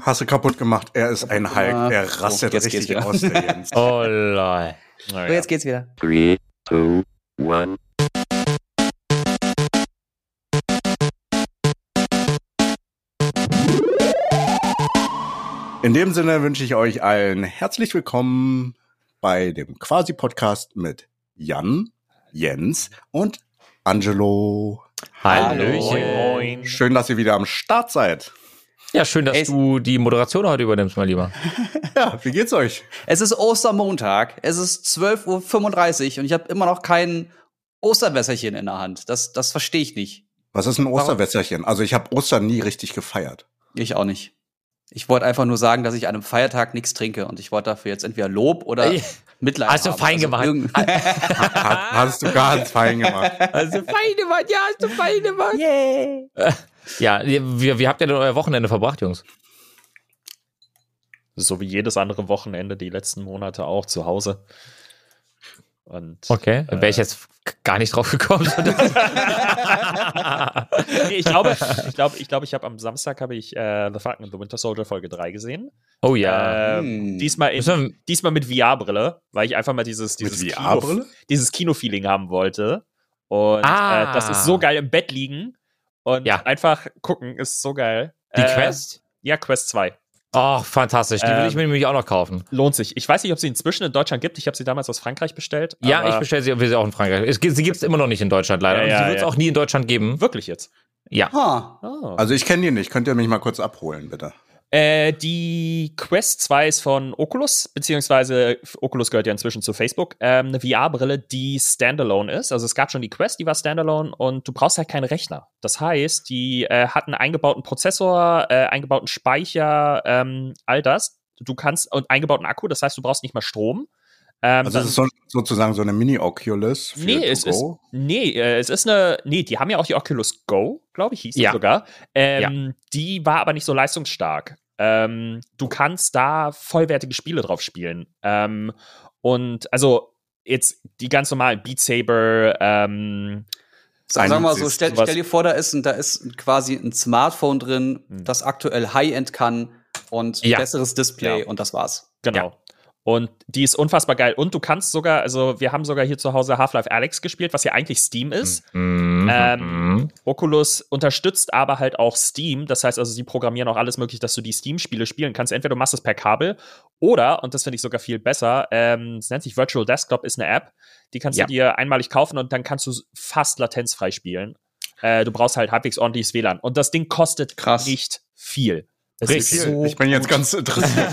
Hast du kaputt gemacht. Er ist ein Hulk. Er rastet richtig aus, der Jens. Oh lol. So, jetzt geht's wieder. 3, 2, 1. In dem Sinne wünsche ich euch allen herzlich willkommen bei dem Quasi-Podcast mit Jan, Jens und Angelo. Hallöchen. Schön, dass ihr wieder am Start seid. Ja, schön, dass du die Moderation heute übernimmst, mein Lieber. Ja, wie geht's euch? Es ist Ostermontag, es ist 12.35 Uhr und ich habe immer noch kein Osterwässerchen in der Hand. Das verstehe ich nicht. Was ist ein Osterwässerchen? Also ich habe Ostern nie richtig gefeiert. Ich auch nicht. Ich wollte einfach nur sagen, dass ich an einem Feiertag nichts trinke und ich wollte dafür jetzt entweder Lob oder Mitleid haben. Hast du fein gemacht. Hast du ganz fein gemacht. Hast du fein gemacht, ja, hast du fein gemacht. Yay. Yeah. Ja, wie habt ihr denn euer Wochenende verbracht, Jungs? So wie jedes andere Wochenende, die letzten Monate auch zu Hause. Und, okay, wäre ich jetzt gar nicht drauf gekommen. Nee, ich glaube, ich habe am Samstag The Falcon and the Winter Soldier Folge 3 gesehen. Oh ja. Diesmal mit VR-Brille, weil ich einfach mal dieses Kino-Feeling haben wollte. Und das ist so geil, im Bett liegen und einfach gucken, ist so geil. Die Quest? Ja, Quest 2. Oh, fantastisch. Die will ich mir nämlich auch noch kaufen. Lohnt sich. Ich weiß nicht, ob sie inzwischen in Deutschland gibt. Ich habe sie damals aus Frankreich bestellt. Ja, ich bestelle sie auch in Frankreich. Sie gibt es immer noch nicht in Deutschland, leider. Ja, sie wird es auch nie in Deutschland geben. Wirklich jetzt? Ja. Oh. Also ich kenne die nicht. Könnt ihr mich mal kurz abholen, bitte? Die Quest 2 ist von Oculus, beziehungsweise Oculus gehört ja inzwischen zu Facebook. Eine VR-Brille, die standalone ist. Also es gab schon die Quest, die war standalone und du brauchst halt keinen Rechner. Das heißt, die hat einen eingebauten Prozessor, eingebauten Speicher, all das. Du kannst und eingebauten Akku, das heißt, du brauchst nicht mal Strom. Also es ist sozusagen so eine Mini-Oculus für die haben ja auch die Oculus Go, glaube ich, hieß die sogar. Die war aber nicht so leistungsstark. Du kannst da vollwertige Spiele drauf spielen. Und also jetzt die ganz normalen Beat Saber, sagen wir mal so, stell dir vor, da ist quasi ein Smartphone drin, das aktuell High-End kann und ein besseres Display und das war's. Genau. Ja. Und die ist unfassbar geil. Und du kannst sogar, also wir haben sogar hier zu Hause Half-Life Alyx gespielt, was ja eigentlich Steam ist. Mm-hmm. Oculus unterstützt aber halt auch Steam. Das heißt also, sie programmieren auch alles möglich, dass du die Steam-Spiele spielen kannst. Entweder du machst es per Kabel oder, und das finde ich sogar viel besser, es nennt sich Virtual Desktop, ist eine App. Die kannst du dir einmalig kaufen und dann kannst du fast latenzfrei spielen. Du brauchst halt halbwegs ordentliches WLAN. Und das Ding kostet nicht viel. So ich bin jetzt ganz interessiert.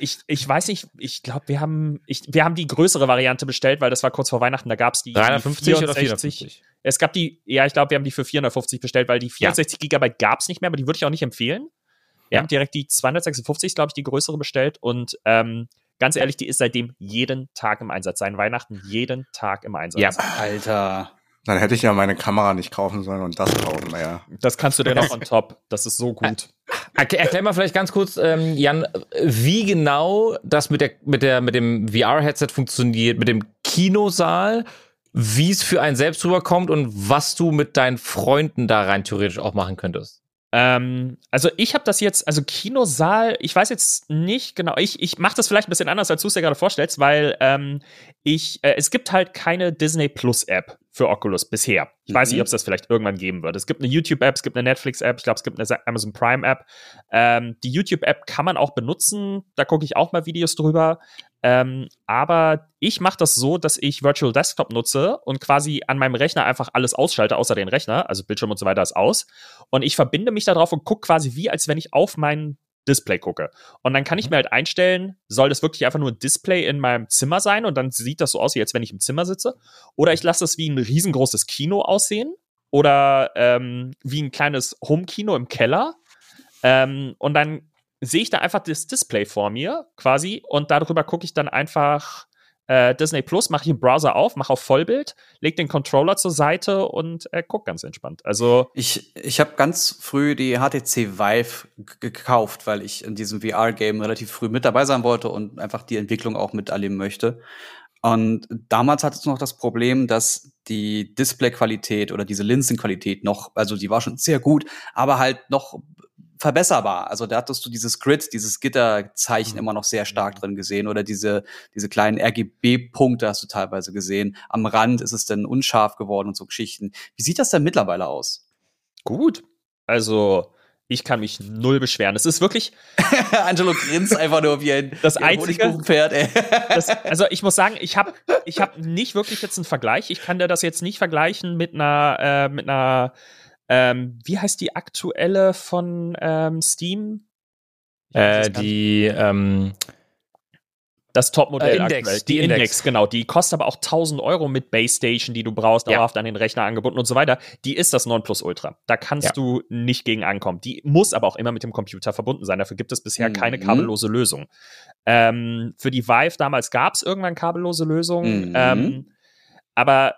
Ich weiß nicht, ich glaube, wir haben die größere Variante bestellt, weil das war kurz vor Weihnachten, da gab es die 350 oder 450. Es gab die, ich glaube, wir haben die für 450 bestellt, weil die 64 GB gab es nicht mehr, aber die würde ich auch nicht empfehlen. Wir haben direkt die 256, glaube ich, die größere bestellt und ganz ehrlich, die ist seitdem jeden Tag im Einsatz, seit Weihnachten jeden Tag im Einsatz. Ja, Alter. Dann hätte ich ja meine Kamera nicht kaufen sollen und das kaufen, naja. Das kannst du dir noch on top. Das ist so gut. Erklär mal vielleicht ganz kurz, Jan, wie genau das mit dem VR-Headset funktioniert, mit dem Kinosaal, wie es für einen selbst rüberkommt und was du mit deinen Freunden da rein theoretisch auch machen könntest. Also ich habe das jetzt, also Kinosaal, ich weiß jetzt nicht genau, ich mache das vielleicht ein bisschen anders, als du es dir gerade vorstellst, weil es gibt halt keine Disney Plus App für Oculus bisher. Ich weiß nicht, ob es das vielleicht irgendwann geben wird. Es gibt eine YouTube-App, es gibt eine Netflix-App, ich glaube, es gibt eine Amazon Prime-App. Die YouTube-App kann man auch benutzen, da gucke ich auch mal Videos drüber. Aber ich mache das so, dass ich Virtual Desktop nutze und quasi an meinem Rechner einfach alles ausschalte, außer den Rechner, also Bildschirm und so weiter ist aus. Und ich verbinde mich da drauf und gucke quasi wie, als wenn ich auf mein Display gucke. Und dann kann ich mir halt einstellen, soll das wirklich einfach nur ein Display in meinem Zimmer sein und dann sieht das so aus, wie als wenn ich im Zimmer sitze. Oder ich lasse es wie ein riesengroßes Kino aussehen oder wie ein kleines Home-Kino im Keller. Und dann sehe ich da einfach das Display vor mir quasi und darüber gucke ich dann einfach Disney Plus, mache ich einen Browser auf, mache auf Vollbild, lege den Controller zur Seite und gucke ganz entspannt. Also ich habe ganz früh die HTC Vive gekauft, weil ich in diesem VR-Game relativ früh mit dabei sein wollte und einfach die Entwicklung auch miterleben möchte. Und damals hatte es noch das Problem, dass die Displayqualität oder diese Linsenqualität noch, also die war schon sehr gut, aber halt noch verbesserbar. Also da hattest du dieses Grid, dieses Gitterzeichen immer noch sehr stark drin gesehen oder diese kleinen RGB-Punkte hast du teilweise gesehen. Am Rand ist es dann unscharf geworden und so Geschichten. Wie sieht das denn mittlerweile aus? Gut. Also ich kann mich null beschweren. Es ist wirklich Angelo grinst einfach nur wie ein Honigkuchenpferd, ey. Also ich muss sagen, ich hab nicht wirklich jetzt einen Vergleich. Ich kann dir das jetzt nicht vergleichen mit einer wie heißt die aktuelle von Steam? Das Topmodell aktuell. Die Index, genau. Die kostet aber auch 1.000 Euro mit Base Station, die du brauchst, dauerhaft an den Rechner angebunden und so weiter. Die ist das Nonplusultra. Da kannst du nicht gegen ankommen. Die muss aber auch immer mit dem Computer verbunden sein. Dafür gibt es bisher keine kabellose Lösung. Für die Vive damals gab es irgendwann kabellose Lösungen. Aber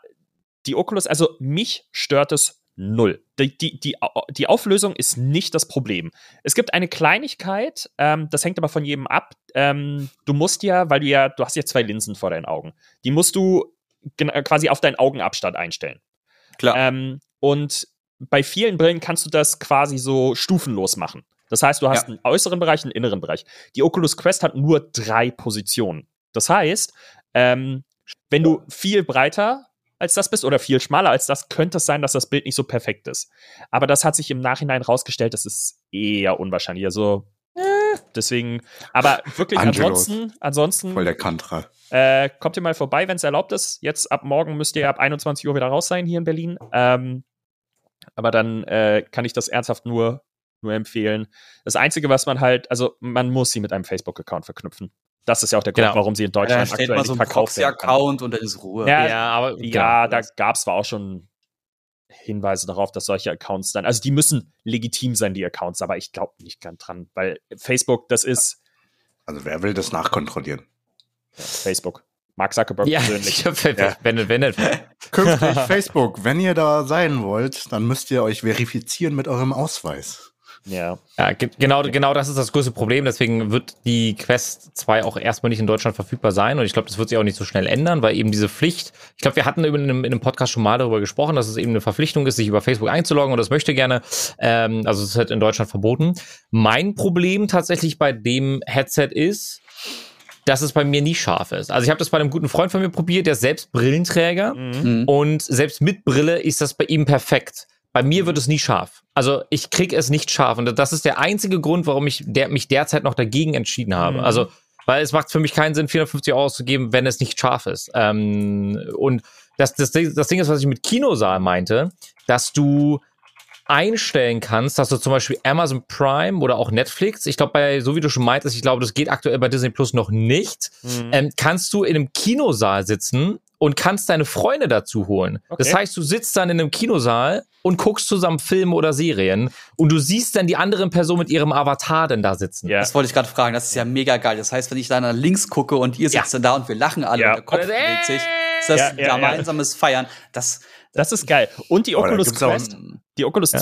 die Oculus, also mich stört es null. Die Auflösung ist nicht das Problem. Es gibt eine Kleinigkeit, das hängt aber von jedem ab. Du musst ja, weil du hast ja 2 Linsen vor deinen Augen. Die musst du quasi auf deinen Augenabstand einstellen. Klar. Und bei vielen Brillen kannst du das quasi so stufenlos machen. Das heißt, du hast einen äußeren Bereich, einen inneren Bereich. Die Oculus Quest hat nur 3 Positionen. Das heißt, wenn du viel breiter als das bist oder viel schmaler als das, könnte es sein, dass das Bild nicht so perfekt ist. Aber das hat sich im Nachhinein rausgestellt, das ist eher unwahrscheinlich. Also, deswegen, aber wirklich Angelo, ansonsten voll der Kantra. Kommt ihr mal vorbei, wenn es erlaubt ist. Jetzt ab morgen müsst ihr ab 21 Uhr wieder raus sein hier in Berlin. Aber dann kann ich das ernsthaft nur empfehlen. Das Einzige, was man halt, also man muss sie mit einem Facebook-Account verknüpfen. Das ist ja auch der Grund, warum sie in Deutschland aktuell nicht verkauft werden. Account und dann ist Ruhe. Da gab es zwar auch schon Hinweise darauf, dass solche Accounts dann, also die müssen legitim sein, die Accounts, aber ich glaube nicht ganz dran, weil Facebook, das ist. Also wer will das nachkontrollieren? Ja, Facebook. Mark Zuckerberg persönlich. Wenn künftig Facebook, wenn ihr da sein wollt, dann müsst ihr euch verifizieren mit eurem Ausweis. Ja, genau das ist das größte Problem. Deswegen wird die Quest 2 auch erstmal nicht in Deutschland verfügbar sein. Und ich glaube, das wird sich auch nicht so schnell ändern, weil eben diese Pflicht, ich glaube, wir hatten in einem Podcast schon mal darüber gesprochen, dass es eben eine Verpflichtung ist, sich über Facebook einzuloggen und das möchte gerne. Also es ist halt in Deutschland verboten. Mein Problem tatsächlich bei dem Headset ist, dass es bei mir nie scharf ist. Also ich habe das bei einem guten Freund von mir probiert, der ist selbst Brillenträger und selbst mit Brille ist das bei ihm perfekt. Bei mir wird es nie scharf. Also ich kriege es nicht scharf. Und das ist der einzige Grund, warum ich mich derzeit noch dagegen entschieden habe. Also, weil es macht für mich keinen Sinn, 450 Euro auszugeben, wenn es nicht scharf ist. Und das Ding ist, was ich mit Kinosaal meinte, dass du einstellen kannst, dass du zum Beispiel Amazon Prime oder auch Netflix, ich glaube, so wie du schon meintest, ich glaube, das geht aktuell bei Disney Plus noch nicht, kannst du in einem Kinosaal sitzen und kannst deine Freunde dazu holen. Okay. Das heißt, du sitzt dann in einem Kinosaal und guckst zusammen Filme oder Serien und du siehst dann die anderen Personen mit ihrem Avatar denn da sitzen. Yeah. Das wollte ich gerade fragen, das ist ja mega geil. Das heißt, wenn ich dann nach links gucke und ihr sitzt dann da und wir lachen alle und der Kopf bewegt sich, ist das ein gemeinsames Feiern. Das ist geil. Und die Oculus Quest, die Oculus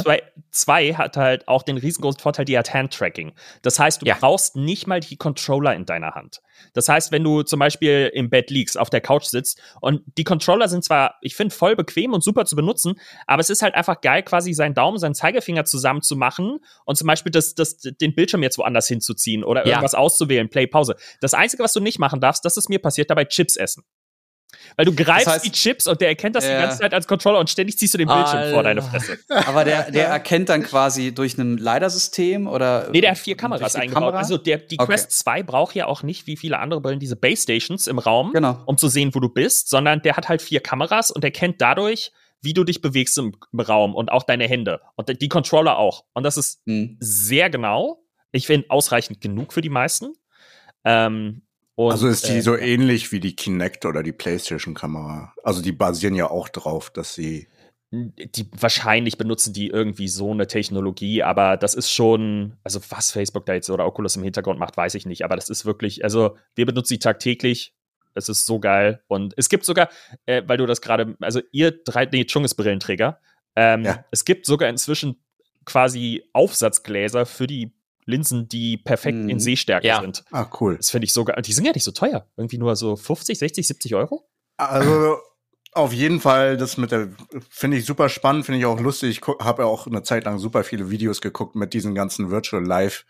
2 hat halt auch den riesengroßen Vorteil, die hat Hand-Tracking. Das heißt, du brauchst nicht mal die Controller in deiner Hand. Das heißt, wenn du zum Beispiel im Bett liegst, auf der Couch sitzt und die Controller sind zwar, ich finde, voll bequem und super zu benutzen, aber es ist halt einfach geil, quasi seinen Daumen, seinen Zeigefinger zusammen zu machen und zum Beispiel den Bildschirm jetzt woanders hinzuziehen oder irgendwas auszuwählen, Play, Pause. Das Einzige, was du nicht machen darfst, das ist mir passiert, dabei Chips essen. Weil du greifst die Chips und der erkennt das die ganze Zeit als Controller und ständig ziehst du den Bildschirm vor deine Fresse. Aber der erkennt dann quasi durch ein LiDAR-System oder. Nee, der hat 4 Kameras eingebaut. Also die Quest 2 braucht ja auch nicht, wie viele andere Brillen, diese Base Stations im Raum, um zu sehen, wo du bist, sondern der hat halt 4 Kameras und erkennt dadurch, wie du dich bewegst im Raum und auch deine Hände. Und die Controller auch. Und das ist sehr genau. Ich finde ausreichend genug für die meisten. Und, also ist die so ähnlich wie die Kinect oder die PlayStation-Kamera? Also die basieren ja auch drauf, dass sie wahrscheinlich benutzen die irgendwie so eine Technologie, aber das ist schon, also was Facebook da jetzt oder Oculus im Hintergrund macht, weiß ich nicht, aber das ist wirklich, also wir benutzen die tagtäglich, es ist so geil und es gibt sogar, weil du das gerade, also ihr Chung ist Brillenträger, es gibt sogar inzwischen quasi Aufsatzgläser für die Linsen, die perfekt in Sehstärke sind. Ah, cool. Das finde ich so geil. Die sind ja nicht so teuer. Irgendwie nur so 50, 60, 70 Euro. Also Auf jeden Fall, das mit der, finde ich super spannend, finde ich auch lustig. Ich habe ja auch eine Zeit lang super viele Videos geguckt mit diesen ganzen Virtual Life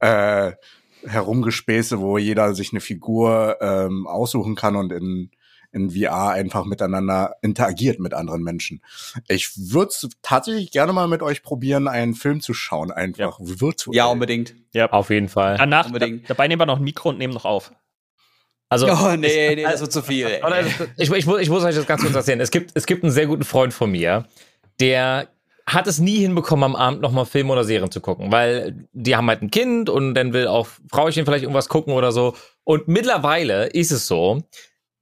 Herumgespäße, wo jeder sich eine Figur aussuchen kann und in VR einfach miteinander interagiert mit anderen Menschen. Ich würde es tatsächlich gerne mal mit euch probieren, einen Film zu schauen, einfach virtuell. Ja, unbedingt. Ja, auf jeden Fall. Danach, unbedingt. Dabei nehmen wir noch ein Mikro und nehmen noch auf. Also, oh, nee, das wird zu viel. Ich muss euch das ganz kurz erzählen. Es gibt einen sehr guten Freund von mir, der hat es nie hinbekommen, am Abend nochmal Filme oder Serien zu gucken, weil die haben halt ein Kind und dann will auch Frauchen vielleicht irgendwas gucken oder so. Und mittlerweile ist es so,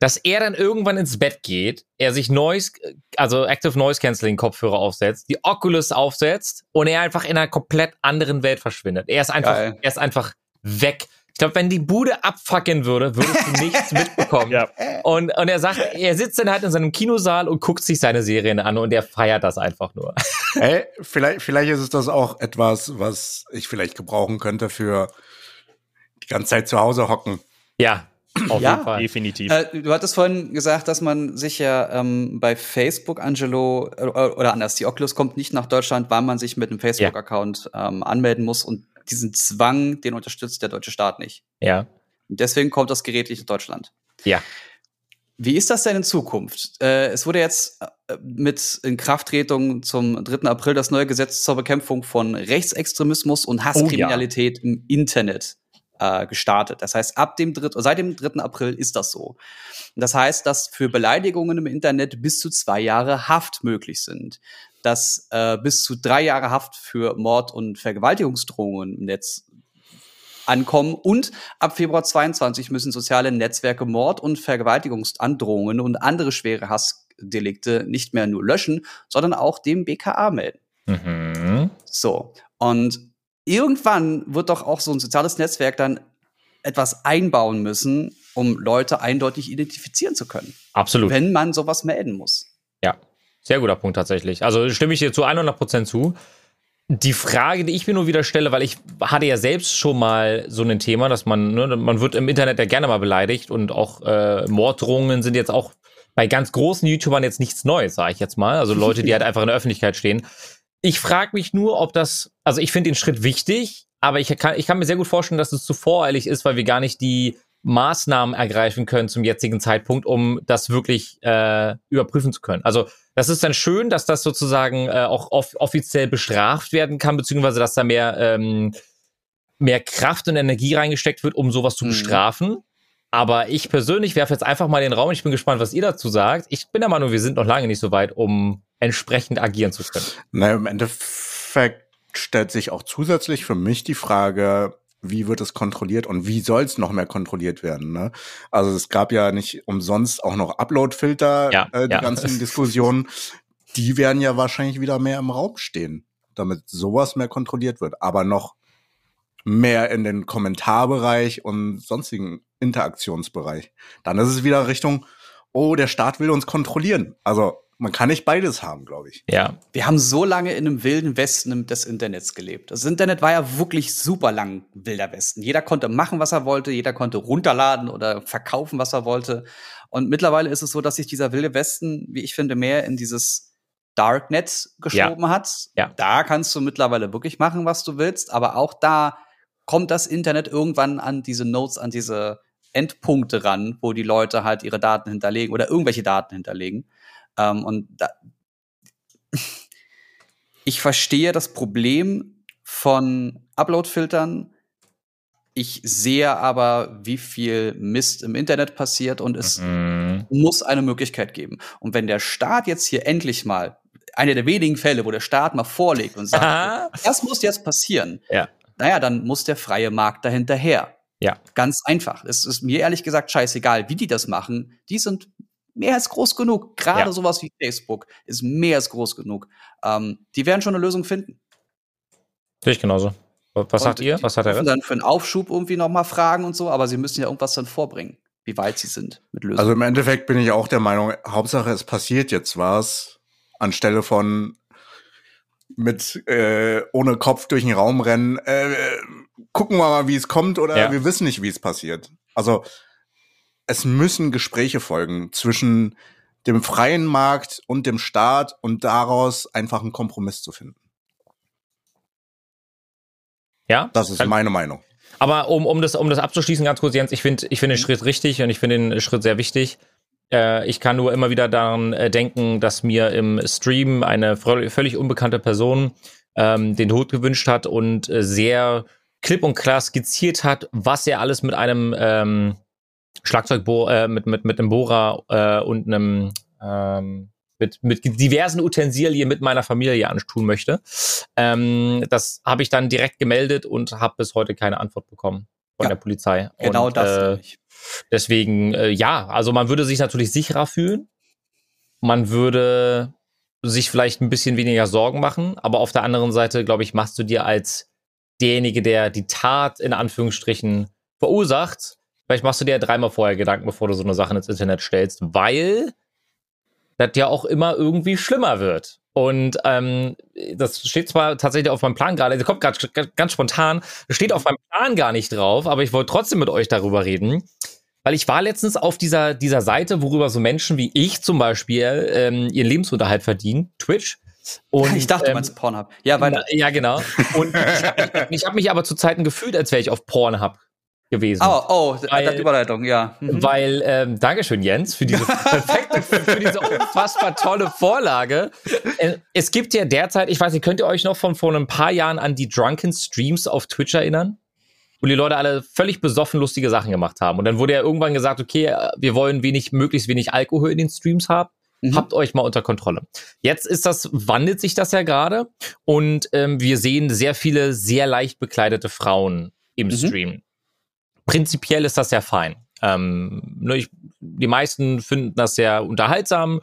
dass er dann irgendwann ins Bett geht, er sich Noise, also Active Noise Cancelling Kopfhörer aufsetzt, die Oculus aufsetzt und er einfach in einer komplett anderen Welt verschwindet. Er ist einfach weg. Ich glaube, wenn die Bude abfacken würde, würdest du nichts mitbekommen. Ja. Und er sagt, er sitzt dann halt in seinem Kinosaal und guckt sich seine Serien an und er feiert das einfach nur. Hey, vielleicht ist es das auch etwas, was ich vielleicht gebrauchen könnte für die ganze Zeit zu Hause hocken. Ja, auf jeden Fall. Definitiv. Du hattest vorhin gesagt, dass man sich ja bei Facebook, Angelo, oder anders, die Oculus kommt nicht nach Deutschland, weil man sich mit einem Facebook-Account anmelden muss und diesen Zwang, den unterstützt der deutsche Staat nicht. Ja. Und deswegen kommt das Gerät nicht in Deutschland. Ja. Wie ist das denn in Zukunft? Es wurde jetzt mit Inkrafttretung zum 3. April das neue Gesetz zur Bekämpfung von Rechtsextremismus und Hasskriminalität im Internet gestartet. Das heißt, seit dem 3. April ist das so. Das heißt, dass für Beleidigungen im Internet bis zu 2 Jahre Haft möglich sind. Dass bis zu 3 Jahre Haft für Mord- und Vergewaltigungsdrohungen im Netz ankommen. Und ab Februar 22 müssen soziale Netzwerke Mord- und Vergewaltigungsandrohungen und andere schwere Hassdelikte nicht mehr nur löschen, sondern auch dem BKA melden. Mhm. So, und irgendwann wird doch auch so ein soziales Netzwerk dann etwas einbauen müssen, um Leute eindeutig identifizieren zu können. Absolut. Wenn man sowas melden muss. Ja. Sehr guter Punkt tatsächlich. Also stimme ich dir zu 100% zu. Die Frage, die ich mir nur wieder stelle, weil ich hatte ja selbst schon mal so ein Thema, dass man wird im Internet ja gerne mal beleidigt und auch Morddrohungen sind jetzt auch bei ganz großen YouTubern jetzt nichts Neues, sage ich jetzt mal. Also Leute, die halt einfach in der Öffentlichkeit stehen. Ich frage mich nur, ob das, also ich finde den Schritt wichtig, aber ich kann mir sehr gut vorstellen, dass es zu voreilig ist, weil wir gar nicht die Maßnahmen ergreifen können zum jetzigen Zeitpunkt, um das wirklich überprüfen zu können. Also das ist dann schön, dass das sozusagen auch offiziell bestraft werden kann, beziehungsweise dass da mehr Kraft und Energie reingesteckt wird, um sowas zu bestrafen. Aber ich persönlich werfe jetzt einfach mal den Raum. Ich bin gespannt, was ihr dazu sagt. Ich bin der Meinung, wir sind noch lange nicht so weit, um entsprechend agieren zu können. Na, im Endeffekt stellt sich auch zusätzlich für mich die Frage, wie wird es kontrolliert und wie soll es noch mehr kontrolliert werden? Ne? Also es gab ja nicht umsonst auch noch Upload-Filter, die ganzen Diskussionen. Die werden ja wahrscheinlich wieder mehr im Raum stehen, damit sowas mehr kontrolliert wird. Aber noch mehr in den Kommentarbereich und sonstigen Interaktionsbereich. Dann ist es wieder Richtung, oh, der Staat will uns kontrollieren. Also man kann nicht beides haben, glaube ich. Ja. Wir haben so lange in einem wilden Westen des Internets gelebt. Das Internet war ja wirklich super lang wilder Westen. Jeder konnte machen, was er wollte. Jeder konnte runterladen oder verkaufen, was er wollte. Und mittlerweile ist es so, dass sich dieser wilde Westen, wie ich finde, mehr in dieses Darknet geschoben hat. Ja. Da kannst du mittlerweile wirklich machen, was du willst. Aber auch da kommt das Internet irgendwann an diese Nodes, an diese Endpunkte ran, wo die Leute halt ihre Daten hinterlegen oder irgendwelche Daten hinterlegen. Ich verstehe das Problem von Upload-Filtern. Ich sehe aber, wie viel Mist im Internet passiert und es muss eine Möglichkeit geben. Und wenn der Staat jetzt hier endlich mal, einer der wenigen Fälle, wo der Staat mal vorlegt und sagt, das muss jetzt passieren, naja, dann muss der freie Markt dahinterher. Ja. Ganz einfach. Es ist mir ehrlich gesagt scheißegal, wie die das machen. Die sind mehr als groß genug. Gerade sowas wie Facebook ist mehr als groß genug. Die werden schon eine Lösung finden. Sehe ich genauso. Was sagt ihr? Was hat er? Die müssen dann für einen Aufschub irgendwie nochmal fragen und so, aber sie müssen ja irgendwas dann vorbringen, wie weit sie sind mit Lösungen. Also im Endeffekt bin ich auch der Meinung, Hauptsache es passiert jetzt was, anstelle von mit ohne Kopf durch den Raum rennen, gucken wir mal, wie es kommt oder wir wissen nicht, wie es passiert. Also es müssen Gespräche folgen zwischen dem freien Markt und dem Staat und daraus einfach einen Kompromiss zu finden. Ja? Das ist meine Meinung. Aber um das abzuschließen, ganz kurz, Jens, ich finde den Schritt richtig und ich finde den Schritt sehr wichtig. Ich kann nur immer wieder daran denken, dass mir im Stream eine völlig unbekannte Person den Tod gewünscht hat und sehr klipp und klar skizziert hat, was er alles mit einem mit einem Bohrer und einem mit diversen Utensilien mit meiner Familie antun möchte. Das habe ich dann direkt gemeldet und habe bis heute keine Antwort bekommen von der Polizei. Genau und, das. Deswegen, also man würde sich natürlich sicherer fühlen. Man würde sich vielleicht ein bisschen weniger Sorgen machen. Aber auf der anderen Seite, glaube ich, machst du dir als derjenige, der die Tat in Anführungsstrichen verursacht, vielleicht machst du dir ja dreimal vorher Gedanken, bevor du so eine Sache ins Internet stellst, weil das ja auch immer irgendwie schlimmer wird. Und das steht zwar tatsächlich auf meinem Plan gerade, das kommt gerade ganz spontan, steht auf meinem Plan gar nicht drauf, aber ich wollte trotzdem mit euch darüber reden, weil ich war letztens auf dieser Seite, worüber so Menschen wie ich zum Beispiel ihren Lebensunterhalt verdienen, Twitch. Und, ich dachte, du meinst Pornhub. Ja, ja, genau. Und ich hab mich aber zu Zeiten gefühlt, als wäre ich auf Pornhub gewesen. Weil, Überleitung, ja. Mhm. Weil, Dankeschön, Jens, für diese perfekte, für diese unfassbar tolle Vorlage. Es gibt ja derzeit, ich weiß nicht, könnt ihr euch noch von vor ein paar Jahren an die Drunken Streams auf Twitch erinnern? Wo die Leute alle völlig besoffen lustige Sachen gemacht haben. Und dann wurde ja irgendwann gesagt, okay, wir wollen möglichst wenig Alkohol in den Streams haben. Mhm. Habt euch mal unter Kontrolle. Jetzt wandelt sich das ja gerade und wir sehen sehr viele sehr leicht bekleidete Frauen im Stream. Prinzipiell ist das ja fein. Die meisten finden das sehr unterhaltsam,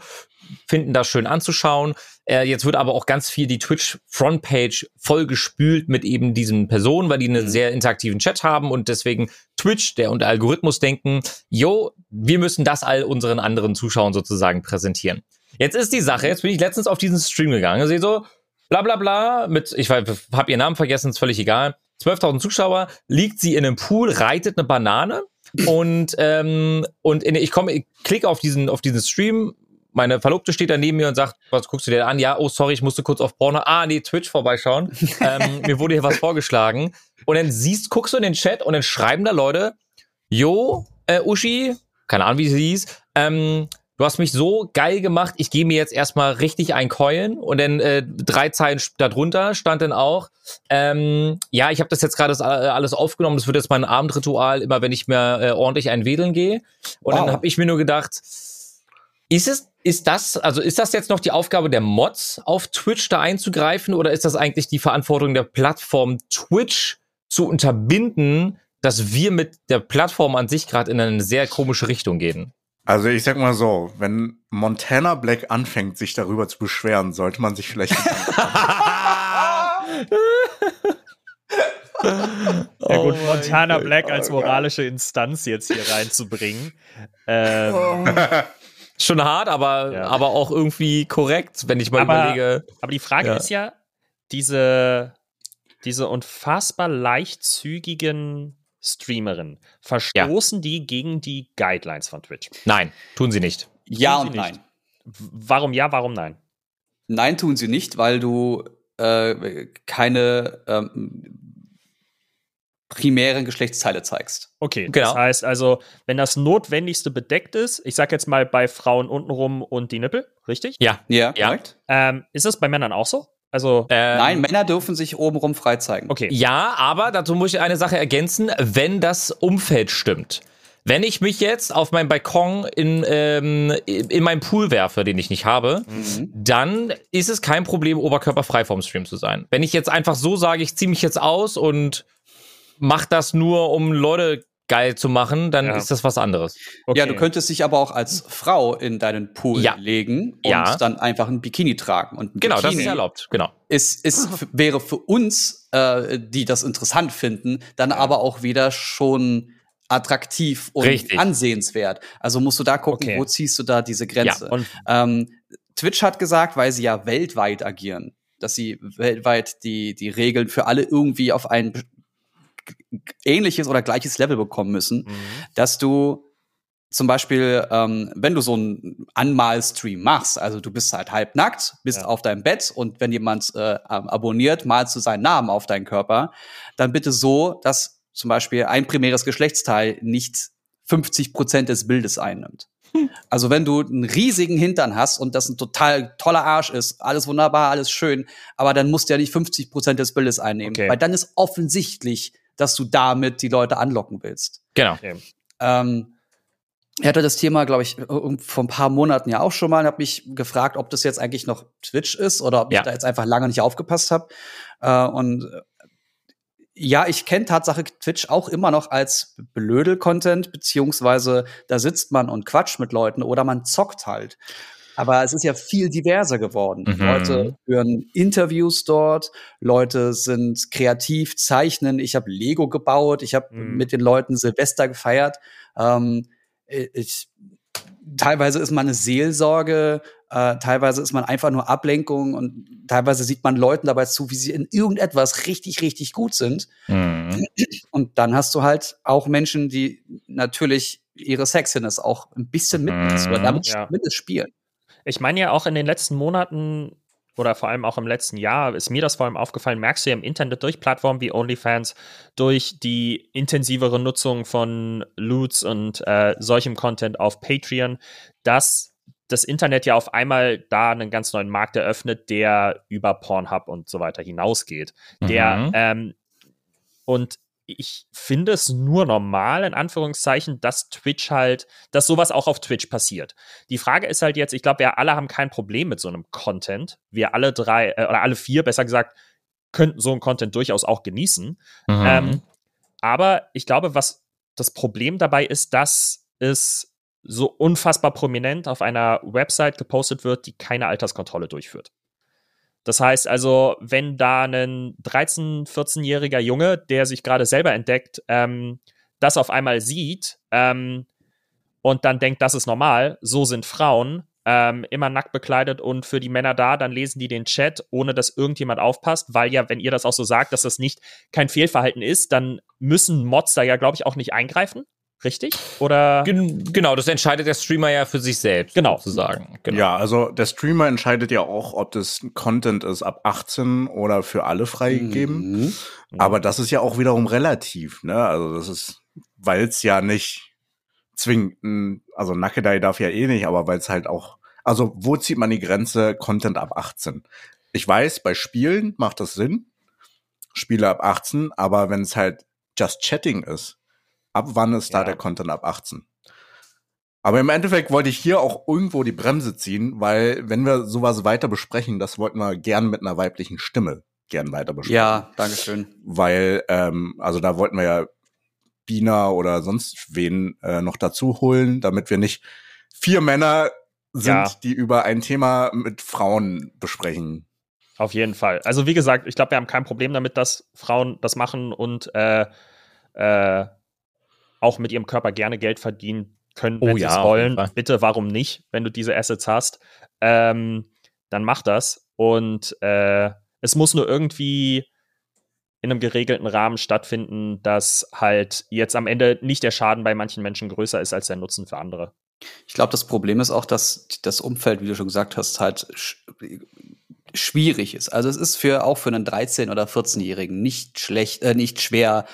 finden das schön anzuschauen. Jetzt wird aber auch ganz viel die Twitch-Frontpage vollgespült mit eben diesen Personen, weil die einen sehr interaktiven Chat haben und deswegen Twitch, der unter Algorithmus denken, wir müssen das all unseren anderen Zuschauern sozusagen präsentieren. Jetzt ist die Sache, jetzt bin ich letztens auf diesen Stream gegangen, sehe so, bla bla bla, ich habe ihren Namen vergessen, ist völlig egal, 12.000 Zuschauer, liegt sie in einem Pool, reitet eine Banane und ich klicke auf diesen Stream, meine Verlobte steht da neben mir und sagt, was guckst du dir an? Ja, sorry, ich musste kurz auf Porno, Twitch vorbeischauen, mir wurde hier was vorgeschlagen und dann guckst du in den Chat und dann schreiben da Leute, Uschi, keine Ahnung, wie sie hieß, du hast mich so geil gemacht, ich gehe mir jetzt erstmal richtig einkeulen. Und dann 3 Zeilen darunter stand dann auch, ich habe das jetzt gerade alles aufgenommen, das wird jetzt mein Abendritual, immer wenn ich mir ordentlich einwedeln gehe. Und dann habe ich mir nur gedacht, ist das jetzt noch die Aufgabe der Mods auf Twitch da einzugreifen oder ist das eigentlich die Verantwortung der Plattform Twitch zu unterbinden, dass wir mit der Plattform an sich gerade in eine sehr komische Richtung gehen? Also ich sag mal so, wenn Montana Black anfängt, sich darüber zu beschweren, sollte man sich vielleicht... Ja gut, Montana Black als moralische Instanz jetzt hier reinzubringen. Schon hart, aber auch irgendwie korrekt, wenn ich mal überlege. Aber die Frage ist ja, diese unfassbar leichtzügigen Streamerinnen. Verstoßen die gegen die Guidelines von Twitch? Nein, tun sie nicht. Ja und nein. Warum ja, warum nein? Nein, tun sie nicht, weil du keine primären Geschlechtsteile zeigst. Okay, genau. Das heißt also, wenn das Notwendigste bedeckt ist, ich sag jetzt mal bei Frauen untenrum und die Nippel, richtig? Ja. Ist das bei Männern auch so? Also, nein, Männer dürfen sich obenrum freizeigen. Okay. Ja, aber dazu muss ich eine Sache ergänzen, wenn das Umfeld stimmt. Wenn ich mich jetzt auf meinen Balkon in meinen Pool werfe, den ich nicht habe, dann ist es kein Problem, oberkörperfrei vorm Stream zu sein. Wenn ich jetzt einfach so sage, ich ziehe mich jetzt aus und mach das nur, um Leute geil zu machen, dann ist das was anderes. Okay. Ja, du könntest dich aber auch als Frau in deinen Pool legen und dann einfach ein Bikini tragen. Und ein Bikini, das ist erlaubt. Genau. Wäre für uns, die das interessant finden, dann aber auch wieder schon attraktiv und ansehenswert. Also musst du da gucken, wo ziehst du da diese Grenze. Ja. Und Twitch hat gesagt, weil sie ja weltweit agieren, dass sie weltweit die Regeln für alle irgendwie auf einen ähnliches oder gleiches Level bekommen müssen, dass du zum Beispiel, wenn du so einen Anmalstream machst, also du bist halt halbnackt, bist auf deinem Bett und wenn jemand abonniert, malst du seinen Namen auf deinen Körper, dann bitte so, dass zum Beispiel ein primäres Geschlechtsteil nicht 50% des Bildes einnimmt. Also wenn du einen riesigen Hintern hast und das ein total toller Arsch ist, alles wunderbar, alles schön, aber dann musst du ja nicht 50% des Bildes einnehmen, weil dann ist offensichtlich, dass du damit die Leute anlocken willst. Genau. Er hatte das Thema, glaube ich, vor ein paar Monaten ja auch schon mal und habe mich gefragt, ob das jetzt eigentlich noch Twitch ist oder ob ich da jetzt einfach lange nicht aufgepasst habe. Und ja, ich kenne Tatsache Twitch auch immer noch als Blödel-Content, beziehungsweise da sitzt man und quatscht mit Leuten oder man zockt halt. Aber es ist ja viel diverser geworden. Mhm. Leute führen Interviews dort, Leute sind kreativ, zeichnen. Ich habe Lego gebaut, ich habe mit den Leuten Silvester gefeiert. Teilweise ist man eine Seelsorge, teilweise ist man einfach nur Ablenkung und teilweise sieht man Leuten dabei zu, wie sie in irgendetwas richtig, richtig gut sind. Mhm. Und dann hast du halt auch Menschen, die natürlich ihre Sexiness auch ein bisschen mitnehmen oder damit zumindest spielen. Ich meine ja auch in den letzten Monaten oder vor allem auch im letzten Jahr ist mir das vor allem aufgefallen, merkst du ja im Internet durch Plattformen wie OnlyFans, durch die intensivere Nutzung von Loots und solchem Content auf Patreon, dass das Internet ja auf einmal da einen ganz neuen Markt eröffnet, der über Pornhub und so weiter hinausgeht. Mhm. Und ich finde es nur normal, in Anführungszeichen, dass Twitch halt, dass sowas auch auf Twitch passiert. Die Frage ist halt jetzt, ich glaube, wir alle haben kein Problem mit so einem Content. Wir alle drei, oder alle vier, besser gesagt, könnten so einen Content durchaus auch genießen. Mhm. Aber ich glaube, was das Problem dabei ist, dass es so unfassbar prominent auf einer Website gepostet wird, die keine Alterskontrolle durchführt. Das heißt also, wenn da ein 13-, 14-jähriger Junge, der sich gerade selber entdeckt, das auf einmal sieht und dann denkt, das ist normal, so sind Frauen immer nackt bekleidet und für die Männer da, dann lesen die den Chat, ohne dass irgendjemand aufpasst, weil ja, wenn ihr das auch so sagt, dass das nicht kein Fehlverhalten ist, dann müssen Mods da ja, glaube ich, auch nicht eingreifen. Richtig? Oder? Genau, das entscheidet der Streamer ja für sich selbst, sozusagen. Genau. Ja, also der Streamer entscheidet ja auch, ob das Content ist ab 18 oder für alle freigegeben. Mhm. Aber das ist ja auch wiederum relativ, ne? Also das ist, weil es ja nicht zwingend, also Nackedei darf ja eh nicht, aber weil es halt auch, also wo zieht man die Grenze Content ab 18? Ich weiß, bei Spielen macht das Sinn, Spiele ab 18, aber wenn es halt just Chatting ist, ab wann ist da der Content ab 18? Aber im Endeffekt wollte ich hier auch irgendwo die Bremse ziehen, weil wenn wir sowas weiter besprechen, das wollten wir gern mit einer weiblichen Stimme weiter besprechen. Ja, dankeschön. Weil, also da wollten wir ja Bina oder sonst wen noch dazu holen, damit wir nicht vier Männer sind, die über ein Thema mit Frauen besprechen. Auf jeden Fall. Also wie gesagt, ich glaube, wir haben kein Problem damit, dass Frauen das machen und auch mit ihrem Körper gerne Geld verdienen können, wenn sie es wollen. Bitte, warum nicht, wenn du diese Assets hast? Dann mach das. Und es muss nur irgendwie in einem geregelten Rahmen stattfinden, dass halt jetzt am Ende nicht der Schaden bei manchen Menschen größer ist als der Nutzen für andere. Ich glaube, das Problem ist auch, dass das Umfeld, wie du schon gesagt hast, halt schwierig ist. Also es ist auch für einen 13- oder 14-Jährigen nicht schwer,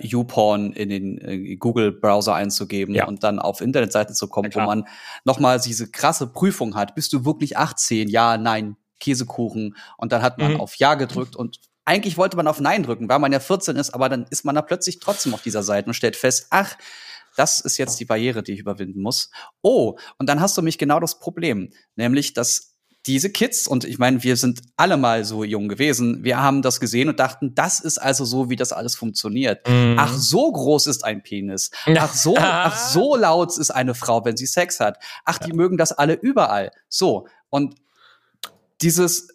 YouPorn in den Google-Browser einzugeben und dann auf Internetseiten zu kommen, wo man nochmal diese krasse Prüfung hat. Bist du wirklich 18? Ja, nein, Käsekuchen. Und dann hat man auf Ja gedrückt und eigentlich wollte man auf Nein drücken, weil man ja 14 ist, aber dann ist man da plötzlich trotzdem auf dieser Seite und stellt fest, ach, das ist jetzt die Barriere, die ich überwinden muss. Oh, und dann hast du mich genau das Problem, nämlich, dass diese Kids, und ich meine, wir sind alle mal so jung gewesen, wir haben das gesehen und dachten, das ist also so, wie das alles funktioniert. Mm. Ach, so groß ist ein Penis. Ach, so laut ist eine Frau, wenn sie Sex hat. Ach, die mögen das alle überall. So, und dieses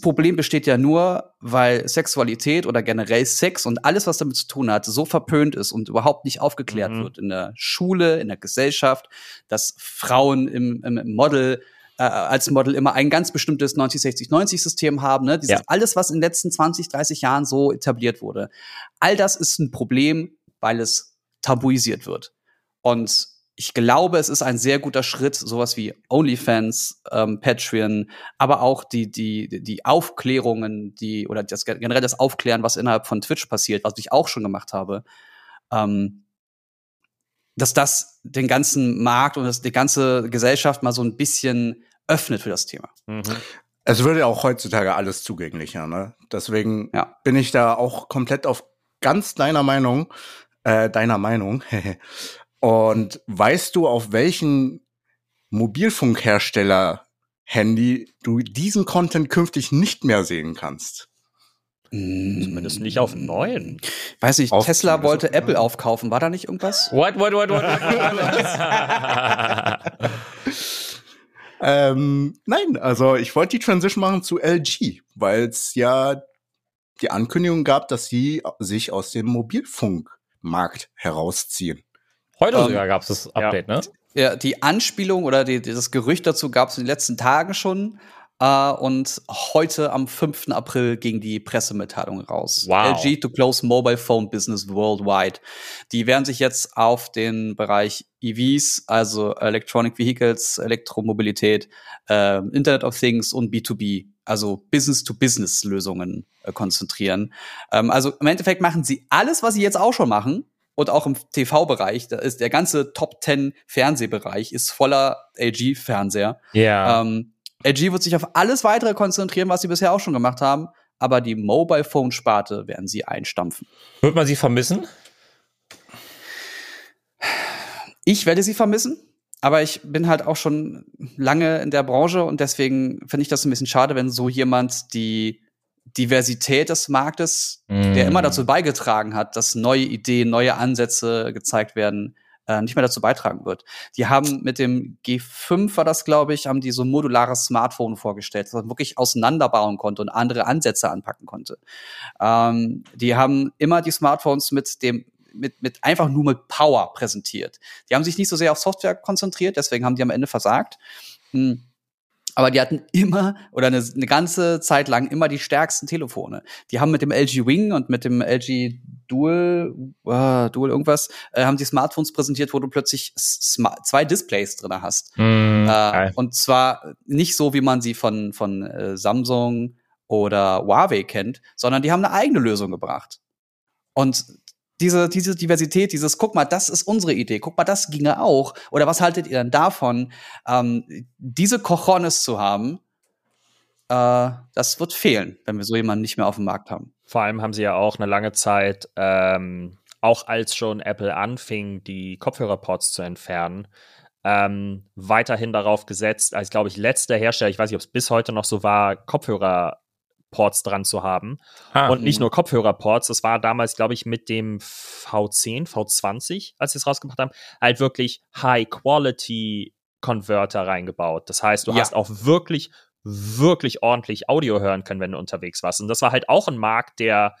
Problem besteht ja nur, weil Sexualität oder generell Sex und alles, was damit zu tun hat, so verpönt ist und überhaupt nicht aufgeklärt wird in der Schule, in der Gesellschaft, dass Frauen im Model als Model immer ein ganz bestimmtes 90-60-90-System haben, ne? Dieses alles, was in den letzten 20, 30 Jahren so etabliert wurde. All das ist ein Problem, weil es tabuisiert wird. Und ich glaube, es ist ein sehr guter Schritt, sowas wie OnlyFans, Patreon, aber auch die Aufklärungen, die oder das, generell das Aufklären, was innerhalb von Twitch passiert, was ich auch schon gemacht habe, dass das den ganzen Markt und die ganze Gesellschaft mal so ein bisschen öffnet für das Thema. Mhm. Es wird ja auch heutzutage alles zugänglicher, ne? Deswegen bin ich da auch komplett auf ganz deiner Meinung. Und weißt du, auf welchen Mobilfunkhersteller-Handy du diesen Content künftig nicht mehr sehen kannst? Zumindest nicht auf neuen. Weiß nicht, auf Tesla wollte Apple aufkaufen. War da nicht irgendwas? What? Nein, also ich wollte die Transition machen zu LG, weil es ja die Ankündigung gab, dass sie sich aus dem Mobilfunkmarkt herausziehen. Heute sogar gab es das Update, ne? Ja, die Anspielung oder das Gerücht dazu gab es in den letzten Tagen schon. Und heute am 5. April ging die Pressemitteilung raus. Wow. LG to close mobile phone business worldwide. Die werden sich jetzt auf den Bereich EVs, also Electronic Vehicles, Elektromobilität, Internet of Things und B2B, also Business-to-Business-Lösungen konzentrieren. Also im Endeffekt machen sie alles, was sie jetzt auch schon machen. Und auch im TV-Bereich, da ist der ganze Top-10-Fernsehbereich ist voller LG-Fernseher. Ja. LG wird sich auf alles Weitere konzentrieren, was sie bisher auch schon gemacht haben, aber die Mobile-Phone-Sparte werden sie einstampfen. Wird man sie vermissen? Ich werde sie vermissen, aber ich bin halt auch schon lange in der Branche und deswegen finde ich das ein bisschen schade, wenn so jemand die Diversität des Marktes, der immer dazu beigetragen hat, dass neue Ideen, neue Ansätze gezeigt werden, nicht mehr dazu beitragen wird. Die haben mit dem G5, war das, glaube ich, haben die so ein modulares Smartphone vorgestellt, das man wirklich auseinanderbauen konnte und andere Ansätze anpacken konnte. Die haben immer die Smartphones mit Power präsentiert. Die haben sich nicht so sehr auf Software konzentriert, deswegen haben die am Ende versagt. Aber die hatten immer oder eine ganze Zeit lang immer die stärksten Telefone. Die haben mit dem LG Wing und mit dem LG Dual irgendwas, haben die Smartphones präsentiert, wo du plötzlich zwei Displays drin hast. Und zwar nicht so, wie man sie von Samsung oder Huawei kennt, sondern die haben eine eigene Lösung gebracht. Und diese Diversität, dieses, guck mal, das ist unsere Idee, guck mal, das ginge auch. Oder was haltet ihr denn davon? Diese Cojones zu haben, das wird fehlen, wenn wir so jemanden nicht mehr auf dem Markt haben. Vor allem haben sie ja auch eine lange Zeit, auch als schon Apple anfing, die Kopfhörerports zu entfernen, weiterhin darauf gesetzt, als, glaube ich, letzter Hersteller, ich weiß nicht, ob es bis heute noch so war, Kopfhörerports dran zu haben. Und nicht nur Kopfhörerports, das war damals, glaube ich, mit dem V10, V20, als sie es rausgebracht haben, halt wirklich High-Quality-Converter reingebaut. Das heißt, du hast auch wirklich ordentlich Audio hören können, wenn du unterwegs warst. Und das war halt auch ein Markt, den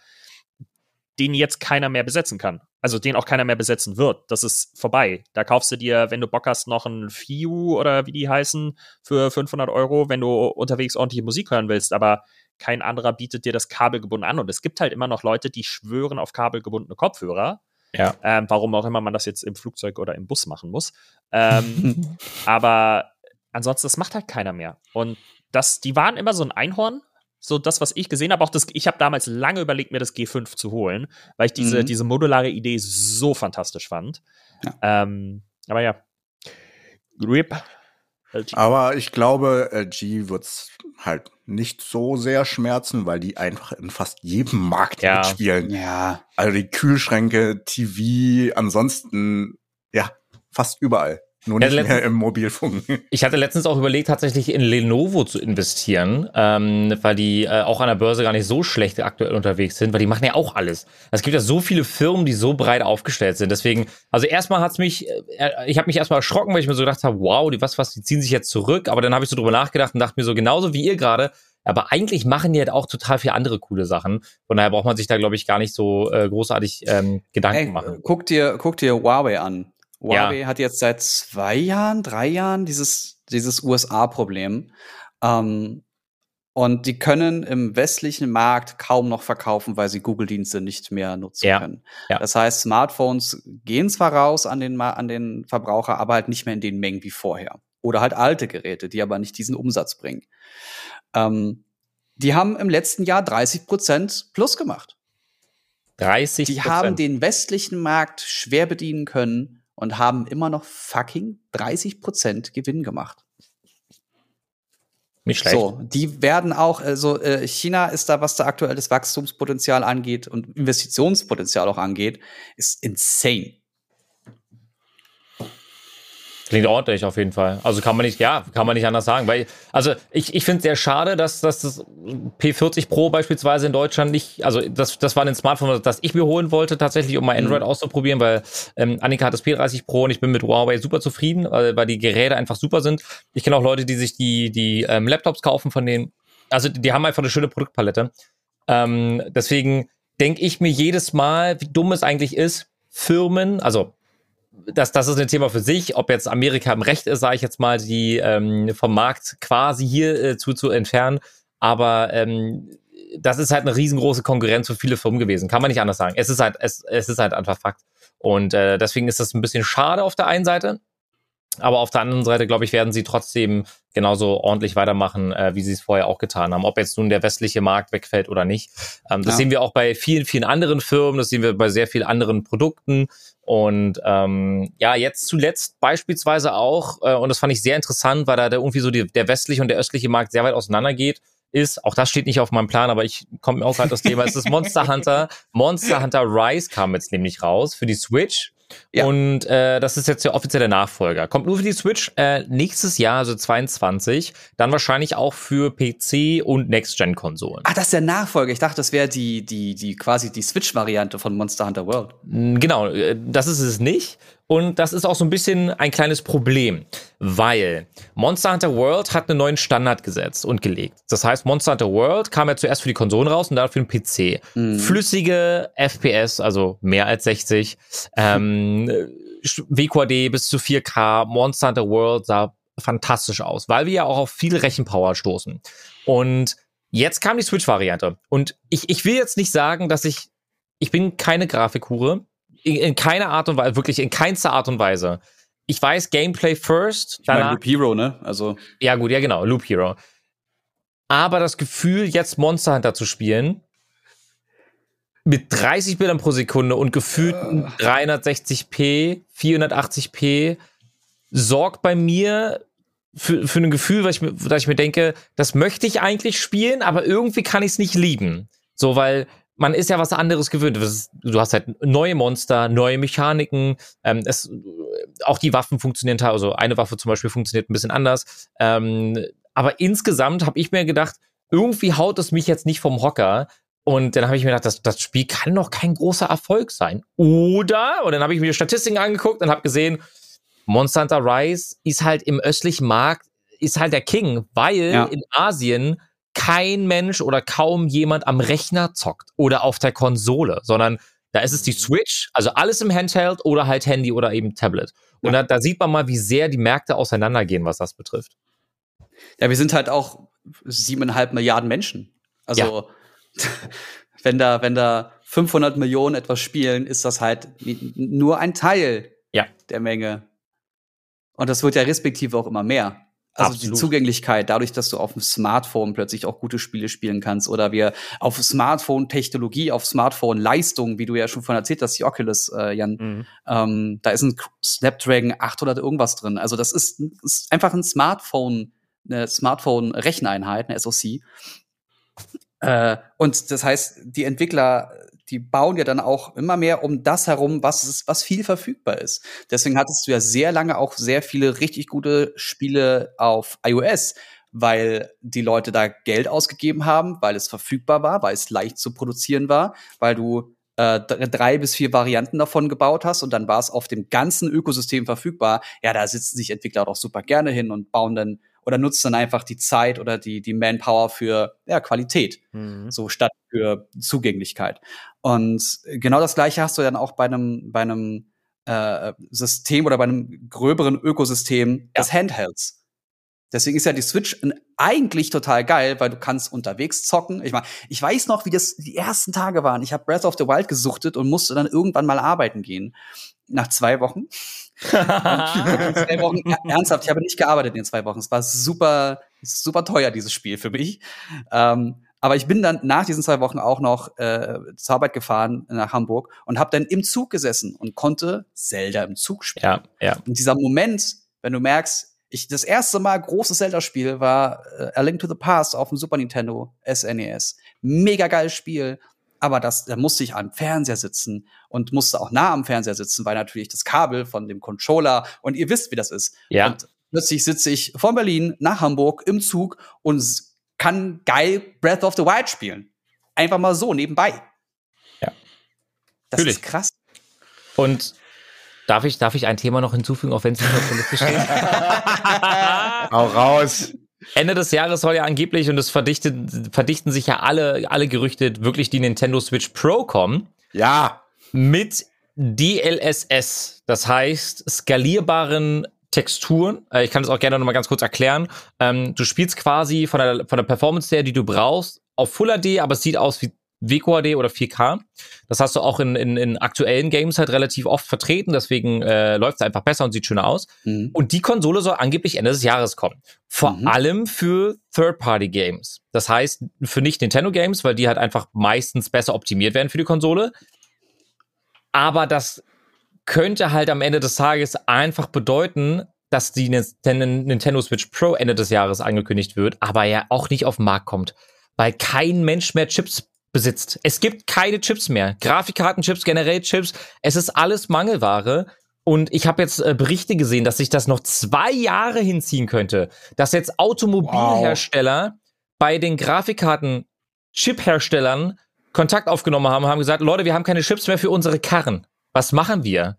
jetzt keiner mehr besetzen kann. Also den auch keiner mehr besetzen wird. Das ist vorbei. Da kaufst du dir, wenn du Bock hast, noch ein Fiu oder wie die heißen, für 500 €, wenn du unterwegs ordentliche Musik hören willst. Aber kein anderer bietet dir das kabelgebunden an. Und es gibt halt immer noch Leute, die schwören auf kabelgebundene Kopfhörer. Ja. Warum auch immer man das jetzt im Flugzeug oder im Bus machen muss. Aber ansonsten, das macht halt keiner mehr. Und die waren immer so ein Einhorn. So das, was ich gesehen habe. Auch ich habe damals lange überlegt, mir das G5 zu holen, weil ich diese modulare Idee so fantastisch fand. Ja. Aber ja. RIP. LG. Aber ich glaube, LG wird es halt nicht so sehr schmerzen, weil die einfach in fast jedem Markt mitspielen. Ja. Also die Kühlschränke, TV, ansonsten, ja, fast überall. Nur nicht mehr im Mobilfunk. Ich hatte letztens auch überlegt, tatsächlich in Lenovo zu investieren, weil die auch an der Börse gar nicht so schlecht aktuell unterwegs sind, weil die machen ja auch alles. Es gibt ja so viele Firmen, die so breit aufgestellt sind. Deswegen, also erstmal ich habe mich erstmal erschrocken, weil ich mir so gedacht habe, wow, die ziehen sich jetzt zurück. Aber dann habe ich so drüber nachgedacht und dachte mir so, genauso wie ihr gerade, aber eigentlich machen die halt auch total viele andere coole Sachen. Von daher braucht man sich da, glaube ich, gar nicht so großartig Gedanken machen. Guck dir Huawei an. Huawei hat jetzt seit 2 Jahren, 3 Jahren dieses USA-Problem. Und die können im westlichen Markt kaum noch verkaufen, weil sie Google-Dienste nicht mehr nutzen können. Ja. Das heißt, Smartphones gehen zwar raus an den Verbraucher, aber halt nicht mehr in den Mengen wie vorher. Oder halt alte Geräte, die aber nicht diesen Umsatz bringen. Die haben im letzten Jahr 30% plus gemacht. 30%? Die haben den westlichen Markt schwer bedienen können und haben immer noch fucking 30% Gewinn gemacht. Nicht schlecht. So, die werden auch, also China ist da, was da aktuelles Wachstumspotenzial angeht und Investitionspotenzial auch angeht, ist insane. Klingt ordentlich auf jeden Fall. Also kann man nicht anders sagen. Weil, also ich finde es sehr schade, dass das P40 Pro beispielsweise in Deutschland nicht, also das war ein Smartphone, das ich mir holen wollte, tatsächlich, um mal Android auszuprobieren, weil Annika hat das P30 Pro und ich bin mit Huawei super zufrieden, weil die Geräte einfach super sind. Ich kenne auch Leute, die sich die Laptops kaufen von denen. Also die haben einfach eine schöne Produktpalette. Deswegen denke ich mir jedes Mal, wie dumm es eigentlich ist, Firmen, also das ist ein Thema für sich, ob jetzt Amerika im Recht ist, sage ich jetzt mal, die vom Markt quasi hier zu entfernen. Aber das ist halt eine riesengroße Konkurrenz für viele Firmen gewesen. Kann man nicht anders sagen. Es ist halt einfach Fakt. Und deswegen ist das ein bisschen schade auf der einen Seite. Aber auf der anderen Seite, glaube ich, werden sie trotzdem genauso ordentlich weitermachen, wie sie es vorher auch getan haben. Ob jetzt nun der westliche Markt wegfällt oder nicht. Das sehen wir auch bei vielen, vielen anderen Firmen. Das sehen wir bei sehr vielen anderen Produkten. Und jetzt zuletzt beispielsweise auch, und das fand ich sehr interessant, weil da irgendwie so der westliche und der östliche Markt sehr weit auseinander geht, ist, auch das steht nicht auf meinem Plan, aber ich komme mir auch gerade das Thema, es ist Monster Hunter Rise kam jetzt nämlich raus für die Switch. Ja. Und das ist jetzt der offizielle Nachfolger. Kommt nur für die Switch nächstes Jahr, also 2022. Dann wahrscheinlich auch für PC und Next-Gen-Konsolen. Ach, das ist der Nachfolger. Ich dachte, das wäre die quasi die Switch-Variante von Monster Hunter World. Genau, das ist es nicht. Und das ist auch so ein bisschen ein kleines Problem, weil Monster Hunter World hat einen neuen Standard gesetzt und gelegt. Das heißt, Monster Hunter World kam ja zuerst für die Konsolen raus und dann für den PC. Flüssige FPS, also mehr als 60, WQHD bis zu 4K, Monster Hunter World sah fantastisch aus, weil wir ja auch auf viel Rechenpower stoßen. Und jetzt kam die Switch-Variante. Und ich will jetzt nicht sagen, dass ich bin keine Grafikhure. In keiner Art und Weise, wirklich in keinster Art und Weise. Ich weiß, Gameplay first. Ich meine Loop Hero, ne? Also. Ja gut, ja genau, Loop Hero. Aber das Gefühl, jetzt Monster Hunter zu spielen, mit 30 Bildern pro Sekunde und gefühlten 360p, 480p, sorgt bei mir für ein Gefühl, dass ich mir denke, das möchte ich eigentlich spielen, aber irgendwie kann ich es nicht lieben. So, weil man ist ja was anderes gewöhnt. Du hast halt neue Monster, neue Mechaniken. Auch die Waffen funktionieren teilweise. Also eine Waffe zum Beispiel funktioniert ein bisschen anders. Aber insgesamt habe ich mir gedacht, irgendwie haut es mich jetzt nicht vom Hocker. Und dann habe ich mir gedacht, das Spiel kann doch kein großer Erfolg sein. Oder? Und dann habe ich mir die Statistiken angeguckt und habe gesehen, Monster Hunter Rise ist halt im östlichen Markt, ist halt der King, weil in Asien kein Mensch oder kaum jemand am Rechner zockt oder auf der Konsole, sondern da ist es die Switch, also alles im Handheld oder halt Handy oder eben Tablet. Und da sieht man mal, wie sehr die Märkte auseinandergehen, was das betrifft. Ja, wir sind halt auch 7,5 Milliarden Menschen. Also wenn da 500 Millionen etwas spielen, ist das halt nur ein Teil der Menge. Und das wird ja respektive auch immer mehr. Also absolut. Die Zugänglichkeit, dadurch, dass du auf dem Smartphone plötzlich auch gute Spiele spielen kannst oder wir auf Smartphone-Technologie, auf Smartphone-Leistung, wie du ja schon von erzählt hast, die Oculus, Jan, da ist ein Snapdragon 800 irgendwas drin. Also das ist einfach ein Smartphone, eine Smartphone-Recheneinheit, eine SoC. Und das heißt, die Entwickler, die bauen ja dann auch immer mehr um das herum, was viel verfügbar ist. Deswegen hattest du ja sehr lange auch sehr viele richtig gute Spiele auf iOS, weil die Leute da Geld ausgegeben haben, weil es verfügbar war, weil es leicht zu produzieren war, weil du 3 bis 4 Varianten davon gebaut hast und dann war es auf dem ganzen Ökosystem verfügbar. Ja, da sitzen sich Entwickler doch super gerne hin und bauen dann oder nutzt dann einfach die Zeit oder die Manpower für Qualität, so statt für Zugänglichkeit. Und genau das Gleiche hast du dann auch bei einem System oder bei einem gröberen Ökosystem des Handhelds. Deswegen ist ja die Switch eigentlich total geil, weil du kannst unterwegs zocken. Ich meine, ich weiß noch, wie das die ersten Tage waren. Ich habe Breath of the Wild gesuchtet und musste dann irgendwann mal arbeiten gehen. Nach 2 Wochen. Ernsthaft, ich habe nicht gearbeitet in 2 Wochen. Es war super, super teuer, dieses Spiel für mich. Aber ich bin dann nach diesen 2 Wochen auch noch zur Arbeit gefahren nach Hamburg und habe dann im Zug gesessen und konnte Zelda im Zug spielen. Ja. Und dieser Moment, wenn du merkst, das erste Mal großes Zelda-Spiel war A Link to the Past auf dem Super Nintendo SNES. Mega geiles Spiel, aber da musste ich am Fernseher sitzen und musste auch nah am Fernseher sitzen, weil natürlich das Kabel von dem Controller, und ihr wisst, wie das ist. Ja. Und plötzlich sitze ich von Berlin nach Hamburg im Zug und kann geil Breath of the Wild spielen. Einfach mal so, nebenbei. Ja. Das natürlich. Ist krass. Und darf ich ein Thema noch hinzufügen, auch wenn es nicht mehr politisch ist? Auch raus. Ende des Jahres soll ja angeblich, und es verdichten sich ja alle Gerüchte, wirklich die Nintendo Switch Pro kommen. Ja. Mit DLSS, das heißt skalierbaren Texturen. Ich kann das auch gerne nochmal ganz kurz erklären. Du spielst quasi von der Performance her, die du brauchst, auf Full HD, aber es sieht aus wie WQHD oder 4K. Das hast du auch in aktuellen Games halt relativ oft vertreten, deswegen läuft es einfach besser und sieht schöner aus. Mhm. Und die Konsole soll angeblich Ende des Jahres kommen. Vor allem für Third-Party-Games. Das heißt, für Nicht-Nintendo-Games, weil die halt einfach meistens besser optimiert werden für die Konsole. Aber das könnte halt am Ende des Tages einfach bedeuten, dass die Nintendo Switch Pro Ende des Jahres angekündigt wird, aber ja auch nicht auf den Markt kommt, weil kein Mensch mehr Chips besitzt. Es gibt keine Chips mehr. Grafikkartenchips, generell Chips. Es ist alles Mangelware. Und ich habe jetzt Berichte gesehen, dass sich das noch 2 Jahre hinziehen könnte. Dass jetzt Automobilhersteller bei den Grafikkarten-Chip-Herstellern Kontakt aufgenommen haben und haben gesagt, Leute, wir haben keine Chips mehr für unsere Karren. Was machen wir?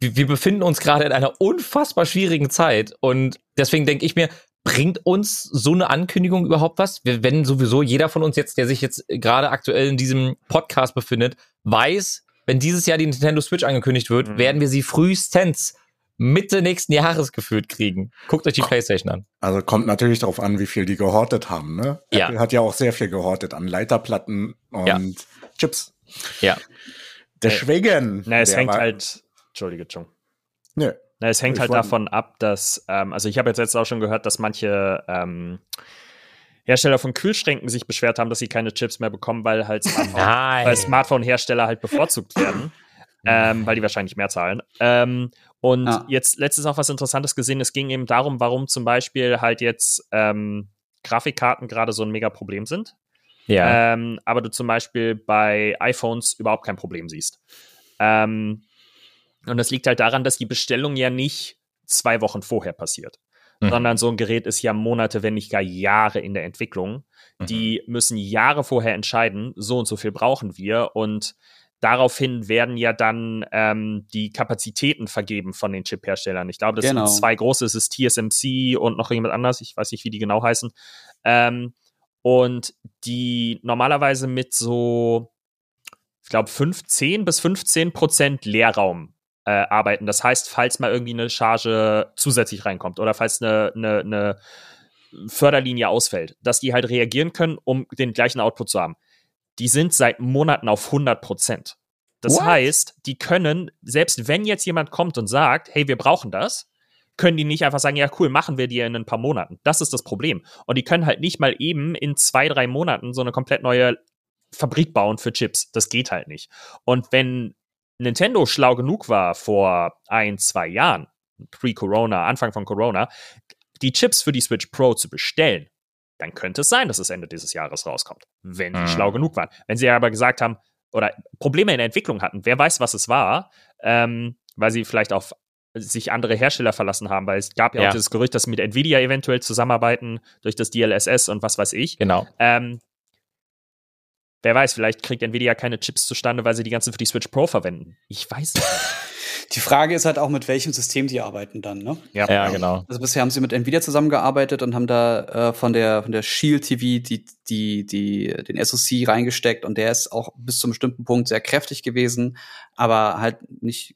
Wir befinden uns gerade in einer unfassbar schwierigen Zeit. Und deswegen denke ich mir, bringt uns so eine Ankündigung überhaupt was? Wenn sowieso jeder von uns jetzt, der sich jetzt gerade aktuell in diesem Podcast befindet, weiß, wenn dieses Jahr die Nintendo Switch angekündigt wird, werden wir sie frühestens Mitte nächsten Jahres gefühlt kriegen. Guckt euch die PlayStation an. Also kommt natürlich darauf an, wie viel die gehortet haben, ne? Ja. Apple hat ja auch sehr viel gehortet an Leiterplatten und Chips. Ja. Deswegen. Na, es hängt halt. Entschuldige, John. Nö. Na, es hängt halt davon ab, dass, also ich habe jetzt auch schon gehört, dass manche Hersteller von Kühlschränken sich beschwert haben, dass sie keine Chips mehr bekommen, weil halt Smartphone-Hersteller halt bevorzugt werden, weil die wahrscheinlich mehr zahlen. Jetzt letztens noch was Interessantes gesehen, es ging eben darum, warum zum Beispiel halt jetzt Grafikkarten gerade so ein mega Problem sind, aber du zum Beispiel bei iPhones überhaupt kein Problem siehst. Und das liegt halt daran, dass die Bestellung ja nicht 2 Wochen vorher passiert, sondern so ein Gerät ist ja Monate, wenn nicht gar Jahre in der Entwicklung. Die müssen Jahre vorher entscheiden, so und so viel brauchen wir. Und daraufhin werden ja dann die Kapazitäten vergeben von den Chip-Herstellern. Ich glaube, das sind 2 große, es ist TSMC und noch jemand anders, ich weiß nicht, wie die genau heißen. Und die normalerweise mit so, ich glaube, 10 bis 15% Leerraum arbeiten. Das heißt, falls mal irgendwie eine Charge zusätzlich reinkommt oder falls eine Förderlinie ausfällt, dass die halt reagieren können, um den gleichen Output zu haben. Die sind seit Monaten auf 100%. Das heißt, die können, selbst wenn jetzt jemand kommt und sagt, hey, wir brauchen das, können die nicht einfach sagen, ja cool, machen wir dir in ein paar Monaten. Das ist das Problem. Und die können halt nicht mal eben in 2-3 Monaten so eine komplett neue Fabrik bauen für Chips. Das geht halt nicht. Und wenn Nintendo schlau genug war vor 1-2 Jahren, pre-Corona, Anfang von Corona, die Chips für die Switch Pro zu bestellen, dann könnte es sein, dass es Ende dieses Jahres rauskommt, wenn sie schlau genug waren. Wenn sie aber gesagt haben, oder Probleme in der Entwicklung hatten, wer weiß, was es war, weil sie vielleicht auf sich andere Hersteller verlassen haben, weil es gab ja auch dieses Gerücht, dass sie mit Nvidia eventuell zusammenarbeiten, durch das DLSS und was weiß ich. Genau. Wer weiß, vielleicht kriegt Nvidia keine Chips zustande, weil sie die ganzen für die Switch Pro verwenden. Ich weiß nicht. Die Frage ist halt auch, mit welchem System die arbeiten dann, ne? Ja, genau. Also bisher haben sie mit Nvidia zusammengearbeitet und haben da von der Shield TV den SoC reingesteckt und der ist auch bis zu einem bestimmten Punkt sehr kräftig gewesen, aber halt nicht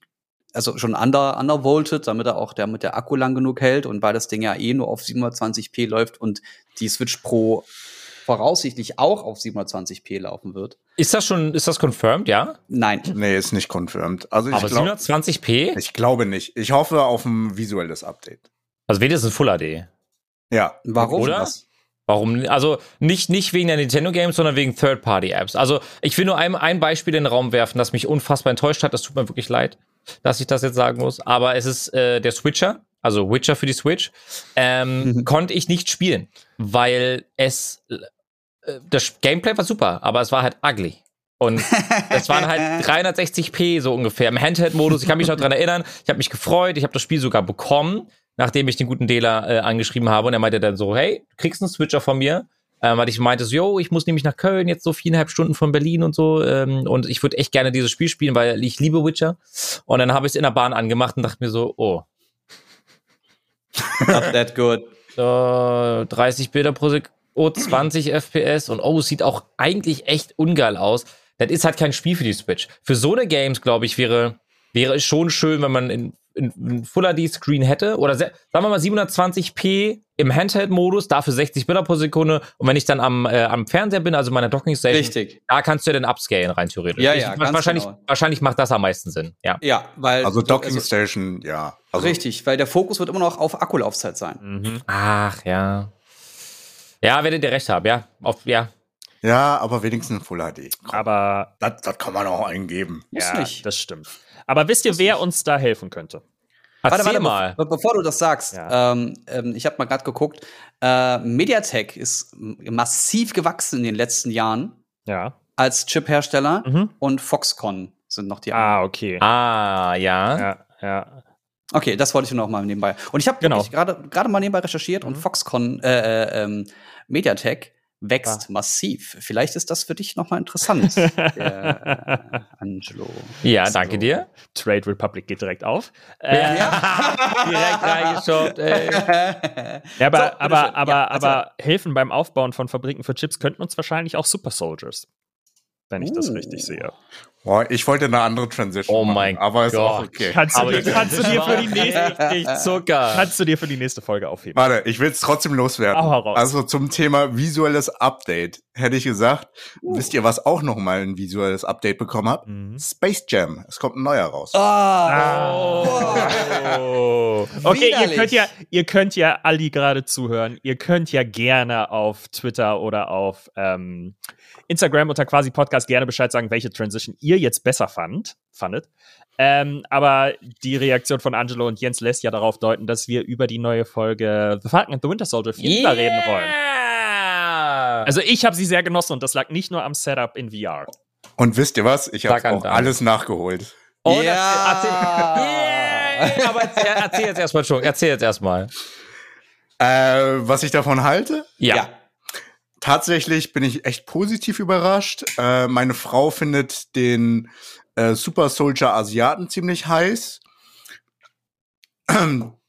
also schon undervolted, damit er auch der Akku lang genug hält, und weil das Ding ja nur auf 720p läuft und die Switch Pro voraussichtlich auch auf 720p laufen wird. Ist das confirmed, ja? Nein. Nee, ist nicht confirmed. Also aber 720p? Ich glaube nicht. Ich hoffe auf ein visuelles Update. Also wenigstens Full HD. Ja. Warum? Oder? Warum? Also nicht wegen der Nintendo Games, sondern wegen Third-Party-Apps. Also ich will nur ein Beispiel in den Raum werfen, das mich unfassbar enttäuscht hat. Das tut mir wirklich leid, dass ich das jetzt sagen muss. Aber es ist der Switcher, also Witcher für die Switch, konnte ich nicht spielen, weil das Gameplay war super, aber es war halt ugly. Und das waren halt 360p so ungefähr im Handheld-Modus. Ich kann mich noch dran erinnern. Ich habe mich gefreut. Ich habe das Spiel sogar bekommen, nachdem ich den guten Dealer angeschrieben habe. Und er meinte dann so, hey, du kriegst einen Switcher von mir. Weil ich meinte so, yo, ich muss nämlich nach Köln, jetzt so 4,5 Stunden von Berlin und so. Und ich würde echt gerne dieses Spiel spielen, weil ich liebe Witcher. Und dann habe ich es in der Bahn angemacht und dachte mir so, oh. Not that good. 30 Bilder pro Sekunde, 20 FPS und es sieht auch eigentlich echt ungeil aus. Das ist halt kein Spiel für die Switch. Für so eine Games, glaube ich, wäre es schon schön, wenn man einen Full-HD-Screen hätte, oder sagen wir mal 720p im Handheld-Modus, dafür 60 Bilder pro Sekunde, und wenn ich dann am Fernseher bin, also meiner Docking-Station, richtig, da kannst du ja dann upscalen rein theoretisch. Ja, wahrscheinlich macht das am meisten Sinn. Ja weil also Docking-Station, ja. Also richtig, weil der Fokus wird immer noch auf Akkulaufzeit sein. Mhm. Ach, ja. Ja, werdet ihr recht haben, ja. Ja, aber wenigstens Full HD. Komm, aber das kann man auch eingeben. Muss nicht. Das stimmt. Aber wisst ihr, wer uns da helfen könnte? Warte mal. Bevor du das sagst, ich habe mal gerade geguckt, MediaTek ist massiv gewachsen in den letzten Jahren als Chip-Hersteller, und Foxconn sind noch die anderen. Ah, okay. Ah, ja. Okay, das wollte ich nur noch mal nebenbei. Und ich habe gerade mal nebenbei recherchiert, und Foxconn, MediaTek wächst massiv. Vielleicht ist das für dich noch mal interessant, Angelo. Ja, danke dir. Trade Republic geht direkt auf. Direkt reingeschaut. Aber Hilfen beim Aufbauen von Fabriken für Chips könnten uns wahrscheinlich auch Super Soldiers, wenn ich das richtig sehe. Boah, ich wollte eine andere Transition machen, aber ist auch okay. Kannst du dir für die nächste Folge aufheben. Warte, ich will es trotzdem loswerden. Also zum Thema visuelles Update hätte ich gesagt, wisst ihr, was auch nochmal ein visuelles Update bekommen hat? Space Jam. Es kommt ein neuer raus. Okay, ihr könnt ja Ali gerade zuhören. Ihr könnt ja gerne auf Twitter oder auf Instagram unter quasi Podcast gerne Bescheid sagen, welche Transition ihr jetzt besser fandet. Aber die Reaktion von Angelo und Jens lässt ja darauf deuten, dass wir über die neue Folge The Falcon and the Winter Soldier reden wollen. Also ich habe sie sehr genossen, und das lag nicht nur am Setup in VR. Und wisst ihr was? Ich habe auch alles nachgeholt. Oh, aber erzähl jetzt erstmal, Entschuldigung. Erzähl jetzt erstmal. Was ich davon halte? Ja. Tatsächlich bin ich echt positiv überrascht. Meine Frau findet den Super Soldier Asiaten ziemlich heiß,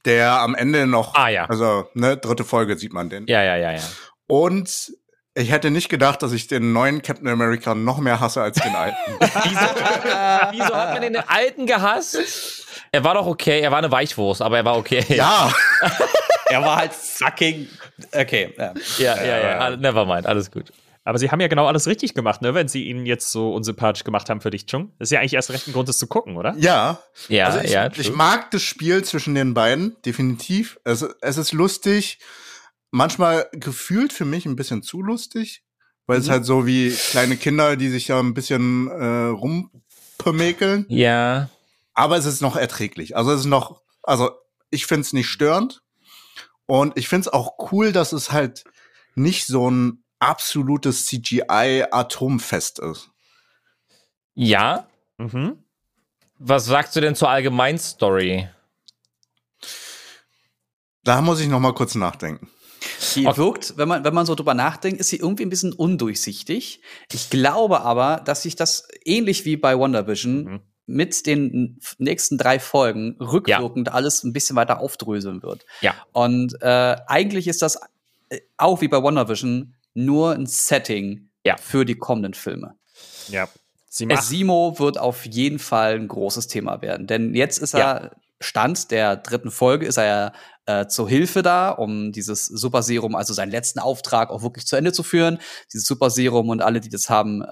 der am Ende noch, also ne, 3. Folge sieht man den. Ja. Und ich hätte nicht gedacht, dass ich den neuen Captain America noch mehr hasse als den alten. Wieso hat man den alten gehasst? Er war doch okay, er war eine Weichwurst, aber er war okay. Ja. Er war halt fucking okay. Ja, nevermind, alles gut. Aber sie haben ja genau alles richtig gemacht, ne? Wenn sie ihn jetzt so unsympathisch gemacht haben für dich, Chung. Das ist ja eigentlich erst recht ein Grund, es zu gucken, oder? Ja. Also ich mag das Spiel zwischen den beiden, definitiv. Es ist lustig, manchmal gefühlt für mich ein bisschen zu lustig, weil es halt so wie kleine Kinder, die sich ja ein bisschen rumpermäkeln. Ja. Aber es ist noch erträglich. Also ich find's nicht störend. Und ich find's auch cool, dass es halt nicht so ein absolutes CGI-Atomfest ist. Ja. Mhm. Was sagst du denn zur Allgemeinstory? Da muss ich noch mal kurz nachdenken. Die wirkt, wenn man so drüber nachdenkt, ist sie irgendwie ein bisschen undurchsichtig. Ich glaube aber, dass sich das ähnlich wie bei WandaVision mit den nächsten 3 Folgen rückwirkend alles ein bisschen weiter aufdröseln wird. Ja. Und eigentlich ist das auch wie bei WandaVision nur ein Setting für die kommenden Filme. Ja. Simo wird auf jeden Fall ein großes Thema werden. Denn jetzt ist er, Stand der dritten Folge, ist er ja zur Hilfe da, um dieses Superserum, also seinen letzten Auftrag auch wirklich zu Ende zu führen, dieses Superserum und alle, die das haben,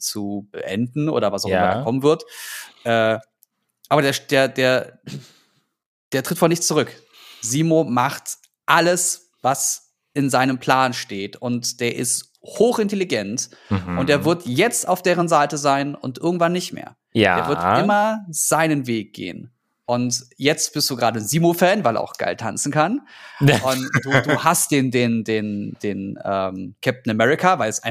zu beenden oder was auch immer da kommen wird. Aber der tritt vor nichts zurück. Simo macht alles, was in seinem Plan steht. Und der ist hochintelligent. Mhm. Und er wird jetzt auf deren Seite sein und irgendwann nicht mehr. Ja. Er wird immer seinen Weg gehen. Und jetzt bist du gerade ein Simo-Fan, weil er auch geil tanzen kann. Und du hast den Captain America, weil er ist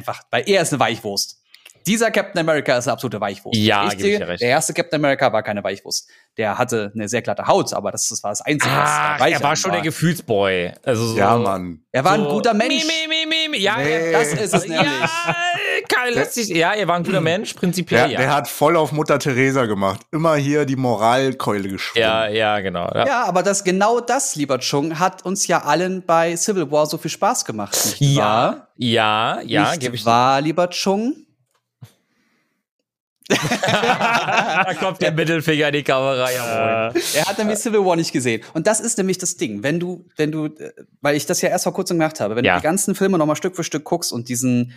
eine Weichwurst. Dieser Captain America ist eine absolute Weichwurst. Ja, gebe ich dir recht. Der erste Captain America war keine Weichwurst. Der hatte eine sehr glatte Haut, aber das war das Einzige, was da weich war. Er war schon der Gefühlsboy. Also so, ja, Mann. Er war ein guter Mensch. Ja, nee. Das ist es nämlich. Ja, er war ein guter Mensch, prinzipiell. Der hat voll auf Mutter Teresa gemacht. Immer hier die Moralkeule geschwungen. Ja, genau. Ja, aber genau das, lieber Chung, hat uns ja allen bei Civil War so viel Spaß gemacht. Nicht wahr? Ja. Nicht wahr, lieber Chung? Da kommt der Mittelfinger in die Kamera. Jawohl. Er hat nämlich Civil War nicht gesehen. Und das ist nämlich das Ding. Wenn du, weil ich das ja erst vor kurzem gemacht habe, wenn du die ganzen Filme nochmal Stück für Stück guckst und diesen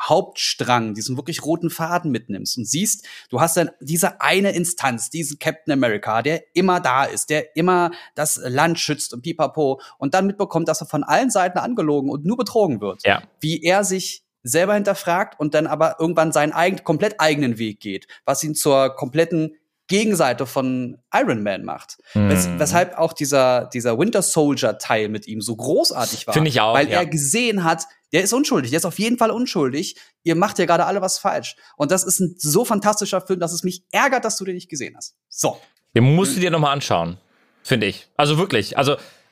Hauptstrang, diesen wirklich roten Faden mitnimmst und siehst, du hast dann diese eine Instanz, diesen Captain America, der immer da ist, der immer das Land schützt und pipapo und dann mitbekommt, dass er von allen Seiten angelogen und nur betrogen wird. Ja. Wie er sich selber hinterfragt und dann aber irgendwann seinen komplett eigenen Weg geht, was ihn zur kompletten Gegenseite von Iron Man macht. Weshalb auch dieser Winter Soldier-Teil mit ihm so großartig war. Finde ich auch, weil er gesehen hat, der ist unschuldig, der ist auf jeden Fall unschuldig. Ihr macht ja gerade alle was falsch. Und das ist ein so fantastischer Film, dass es mich ärgert, dass du den nicht gesehen hast. So. Den musst du dir nochmal anschauen, finde ich. Also wirklich,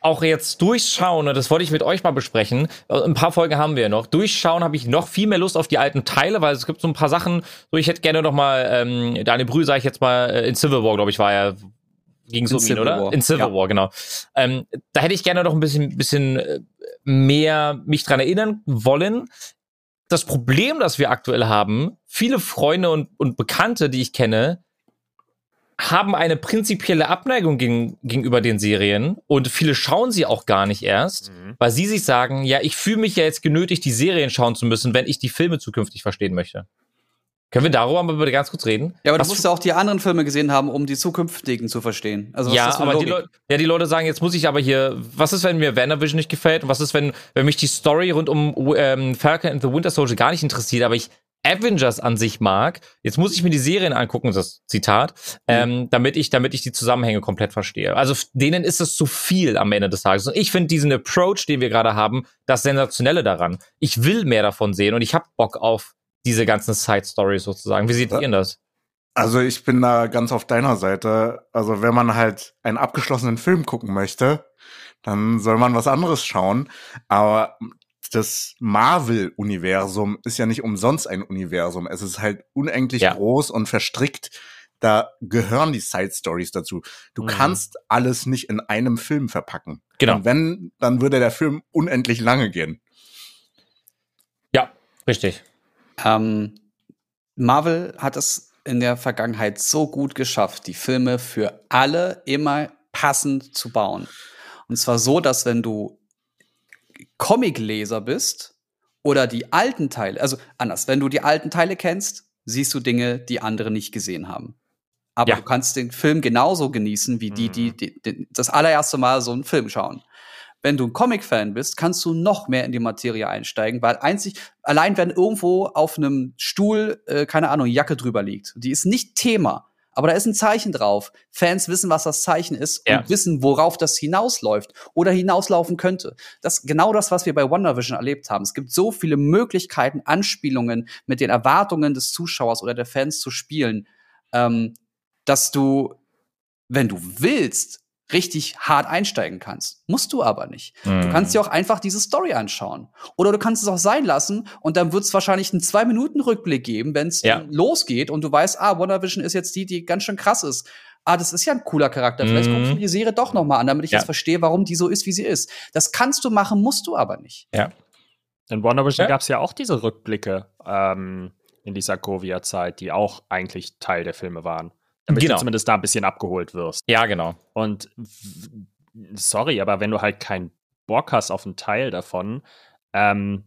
auch jetzt durchschauen, und das wollte ich mit euch mal besprechen, ein paar Folgen haben wir noch, durchschauen habe ich noch viel mehr Lust auf die alten Teile, weil es gibt so ein paar Sachen, so ich hätte gerne noch mal, Daniel Brühl, sage ich jetzt mal, in Civil War, glaube ich, war er, ging es um ihn, oder? War. In Civil War, genau. Da hätte ich gerne noch ein bisschen mehr mich dran erinnern wollen. Das Problem, das wir aktuell haben, viele Freunde und Bekannte, die ich kenne, haben eine prinzipielle Abneigung gegenüber den Serien und viele schauen sie auch gar nicht erst, weil sie sich sagen, ja, ich fühle mich ja jetzt genötigt, die Serien schauen zu müssen, wenn ich die Filme zukünftig verstehen möchte. Können wir darüber mal bitte ganz kurz reden? Ja, aber du musst ja auch die anderen Filme gesehen haben, um die zukünftigen zu verstehen. Also, ja, aber die Leute sagen, jetzt muss ich aber hier, was ist, wenn mir WandaVision nicht gefällt und was ist, wenn mich die Story rund um Falcon and the Winter Soldier gar nicht interessiert, aber ich Avengers an sich mag, jetzt muss ich mir die Serien angucken, das Zitat, damit ich die Zusammenhänge komplett verstehe. Also denen ist es zu viel am Ende des Tages. Und ich finde diesen Approach, den wir gerade haben, das Sensationelle daran. Ich will mehr davon sehen und ich habe Bock auf diese ganzen Side-Stories sozusagen. Wie seht ihr das? Also ich bin da ganz auf deiner Seite. Also wenn man halt einen abgeschlossenen Film gucken möchte, dann soll man was anderes schauen. Aber das Marvel-Universum ist ja nicht umsonst ein Universum. Es ist halt unendlich groß und verstrickt. Da gehören die Side-Stories dazu. Du kannst alles nicht in einem Film verpacken. Genau. Und wenn, dann würde der Film unendlich lange gehen. Ja, richtig. Marvel hat es in der Vergangenheit so gut geschafft, die Filme für alle immer passend zu bauen. Und zwar so, dass wenn du Comicleser bist oder die alten Teile, also anders, wenn du die alten Teile kennst, siehst du Dinge, die andere nicht gesehen haben. Aber du kannst den Film genauso genießen, wie die das allererste Mal so einen Film schauen. Wenn du ein Comic-Fan bist, kannst du noch mehr in die Materie einsteigen, weil allein wenn irgendwo auf einem Stuhl, keine Ahnung, Jacke drüber liegt, die ist nicht Thema, aber da ist ein Zeichen drauf. Fans wissen, was das Zeichen ist und wissen, worauf das hinausläuft oder hinauslaufen könnte. Das ist genau das, was wir bei WandaVision erlebt haben. Es gibt so viele Möglichkeiten, Anspielungen mit den Erwartungen des Zuschauers oder der Fans zu spielen, dass du, wenn du willst, richtig hart einsteigen kannst. Musst du aber nicht. Du kannst dir auch einfach diese Story anschauen. Oder du kannst es auch sein lassen und dann wird es wahrscheinlich einen 2-Minuten-Rückblick geben, wenn es losgeht und du weißt, WandaVision ist jetzt die ganz schön krass ist. Das ist ja ein cooler Charakter. Vielleicht guckst du mir die Serie doch noch mal an, damit ich jetzt verstehe, warum die so ist, wie sie ist. Das kannst du machen, musst du aber nicht. Ja. In WandaVision gab es ja auch diese Rückblicke. in dieser Govia-Zeit, die auch eigentlich Teil der Filme waren. Damit du zumindest da ein bisschen abgeholt wirst. Ja, genau. Und sorry, aber wenn du halt keinen Bock hast auf einen Teil davon, dann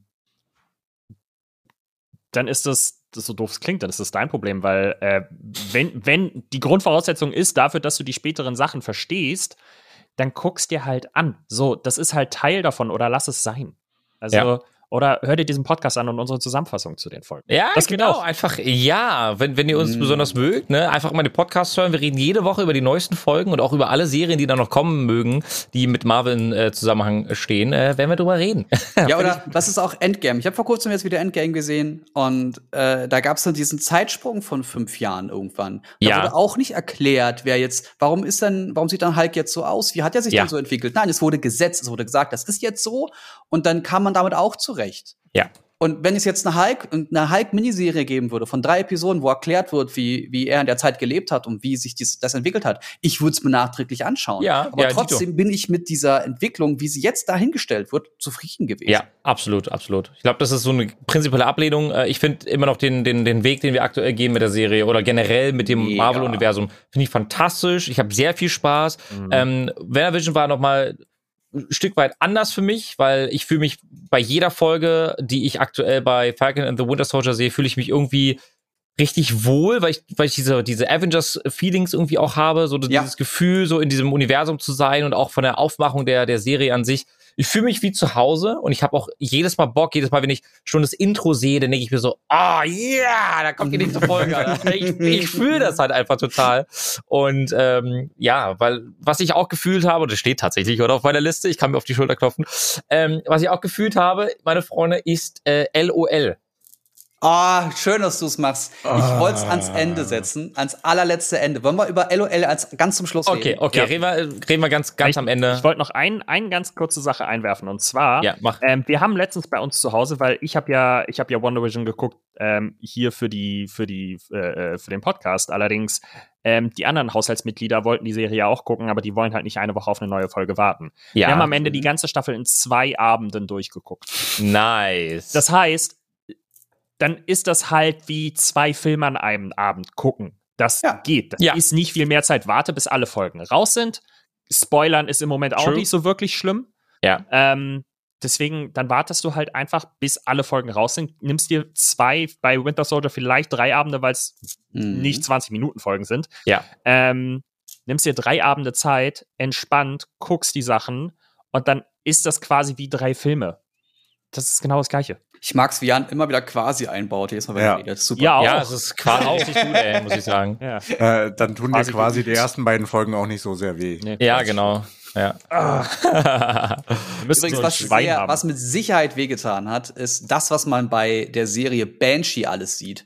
ist das, so doof es klingt, dann ist das dein Problem, weil wenn die Grundvoraussetzung ist dafür, dass du die späteren Sachen verstehst, dann guckst dir halt an. So, das ist halt Teil davon oder lass es sein. Also, ja. Oder hör dir diesen Podcast an und unsere Zusammenfassung zu den Folgen. Ja, das genau. Einfach, ja, wenn ihr uns besonders mögt, ne, einfach mal den Podcast hören. Wir reden jede Woche über die neuesten Folgen und auch über alle Serien, die da noch kommen mögen, die mit Marvel in Zusammenhang stehen, werden wir drüber reden. Ja, oder das ist auch Endgame. Ich habe vor kurzem jetzt wieder Endgame gesehen und da gab es dann diesen Zeitsprung von 5 Jahren irgendwann. Da wurde auch nicht erklärt, wer jetzt, warum sieht dann Hulk jetzt so aus? Wie hat er sich denn so entwickelt? Nein, es wurde gesetzt, es wurde gesagt, das ist jetzt so und dann kam man damit auch zurecht. Ja. Und wenn es jetzt eine Hulk-Miniserie geben würde, von 3 Episoden, wo erklärt wird, wie er in der Zeit gelebt hat und wie sich das entwickelt hat, ich würde es mir nachträglich anschauen. Ja, aber trotzdem bin ich mit dieser Entwicklung, wie sie jetzt dahingestellt wird, zufrieden gewesen. Ja, absolut, absolut. Ich glaube, das ist so eine prinzipielle Ablehnung. Ich finde immer noch den Weg, den wir aktuell gehen mit der Serie oder generell mit dem Marvel-Universum, finde ich fantastisch. Ich habe sehr viel Spaß. WandaVision war noch mal ein Stück weit anders für mich, weil ich fühle mich bei jeder Folge, die ich aktuell bei Falcon and the Winter Soldier sehe, fühle ich mich irgendwie richtig wohl, weil ich diese Avengers-Feelings irgendwie auch habe, so dieses Gefühl, so in diesem Universum zu sein und auch von der Aufmachung der Serie an sich. Ich fühle mich wie zu Hause und ich habe auch jedes Mal Bock, wenn ich schon das Intro sehe, dann denke ich mir so, da kommt die nächste Folge. Ich fühle das halt einfach total. Und weil was ich auch gefühlt habe, und das steht tatsächlich heute auf meiner Liste, ich kann mir auf die Schulter klopfen, was ich auch gefühlt habe, meine Freunde, ist LOL. Ah, schön, dass du es machst. Ich wollte es ans Ende setzen, ans allerletzte Ende. Wollen wir über LOL ganz zum Schluss reden? Okay, ja. Reden wir ganz am Ende. Ich wollte noch eine ganz kurze Sache einwerfen. Und zwar, wir haben letztens bei uns zu Hause, weil ich hab ja WandaVision geguckt, hier für den Podcast. Allerdings, die anderen Haushaltsmitglieder wollten die Serie ja auch gucken, aber die wollen halt nicht eine Woche auf eine neue Folge warten. Ja. Wir haben am Ende die ganze Staffel in 2 Abenden durchgeguckt. Nice. Das heißt, dann ist das halt wie 2 Filme an einem Abend gucken. Das geht. Das ist nicht viel mehr Zeit. Warte, bis alle Folgen raus sind. Spoilern ist im Moment auch nicht so wirklich schlimm. Ja. Deswegen, dann wartest du halt einfach, bis alle Folgen raus sind. Nimmst dir 2, bei Winter Soldier vielleicht 3 Abende, weil es nicht 20-Minuten-Folgen sind. Ja. Nimmst dir 3 Abende Zeit, entspannt, guckst die Sachen und dann ist das quasi wie 3 Filme. Das ist genau das Gleiche. Ich mag's, wie Jan immer wieder quasi einbaut. Jedes Mal, wenn er redet. Super. Ja, es ist quasi richtig gut, muss ich sagen. Ja. Dann tun dir quasi die ersten beiden Folgen auch nicht so sehr weh. Nee, ja, genau. Ja. Übrigens, was mit Sicherheit wehgetan hat, ist das, was man bei der Serie Banshee alles sieht.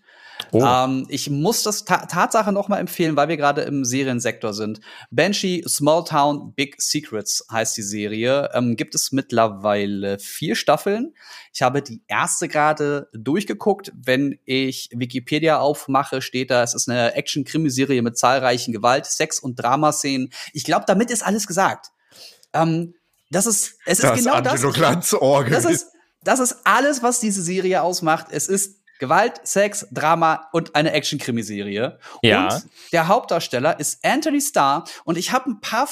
Oh. Ich muss das Tatsache noch mal empfehlen, weil wir gerade im Seriensektor sind. Banshee, Small Town, Big Secrets heißt die Serie. Gibt es mittlerweile 4 Staffeln. Ich habe die erste gerade durchgeguckt. Wenn ich Wikipedia aufmache, steht da, es ist eine Action-Krimiserie mit zahlreichen Gewalt-, Sex- und Dramaszenen. Ich glaube, damit ist alles gesagt. Das ist genau das. Angelo Glanz Orgel. Das ist alles, was diese Serie ausmacht. Es ist Gewalt, Sex, Drama und eine Action-Krimiserie. Ja. Und der Hauptdarsteller ist Anthony Starr. Und ich habe ein paar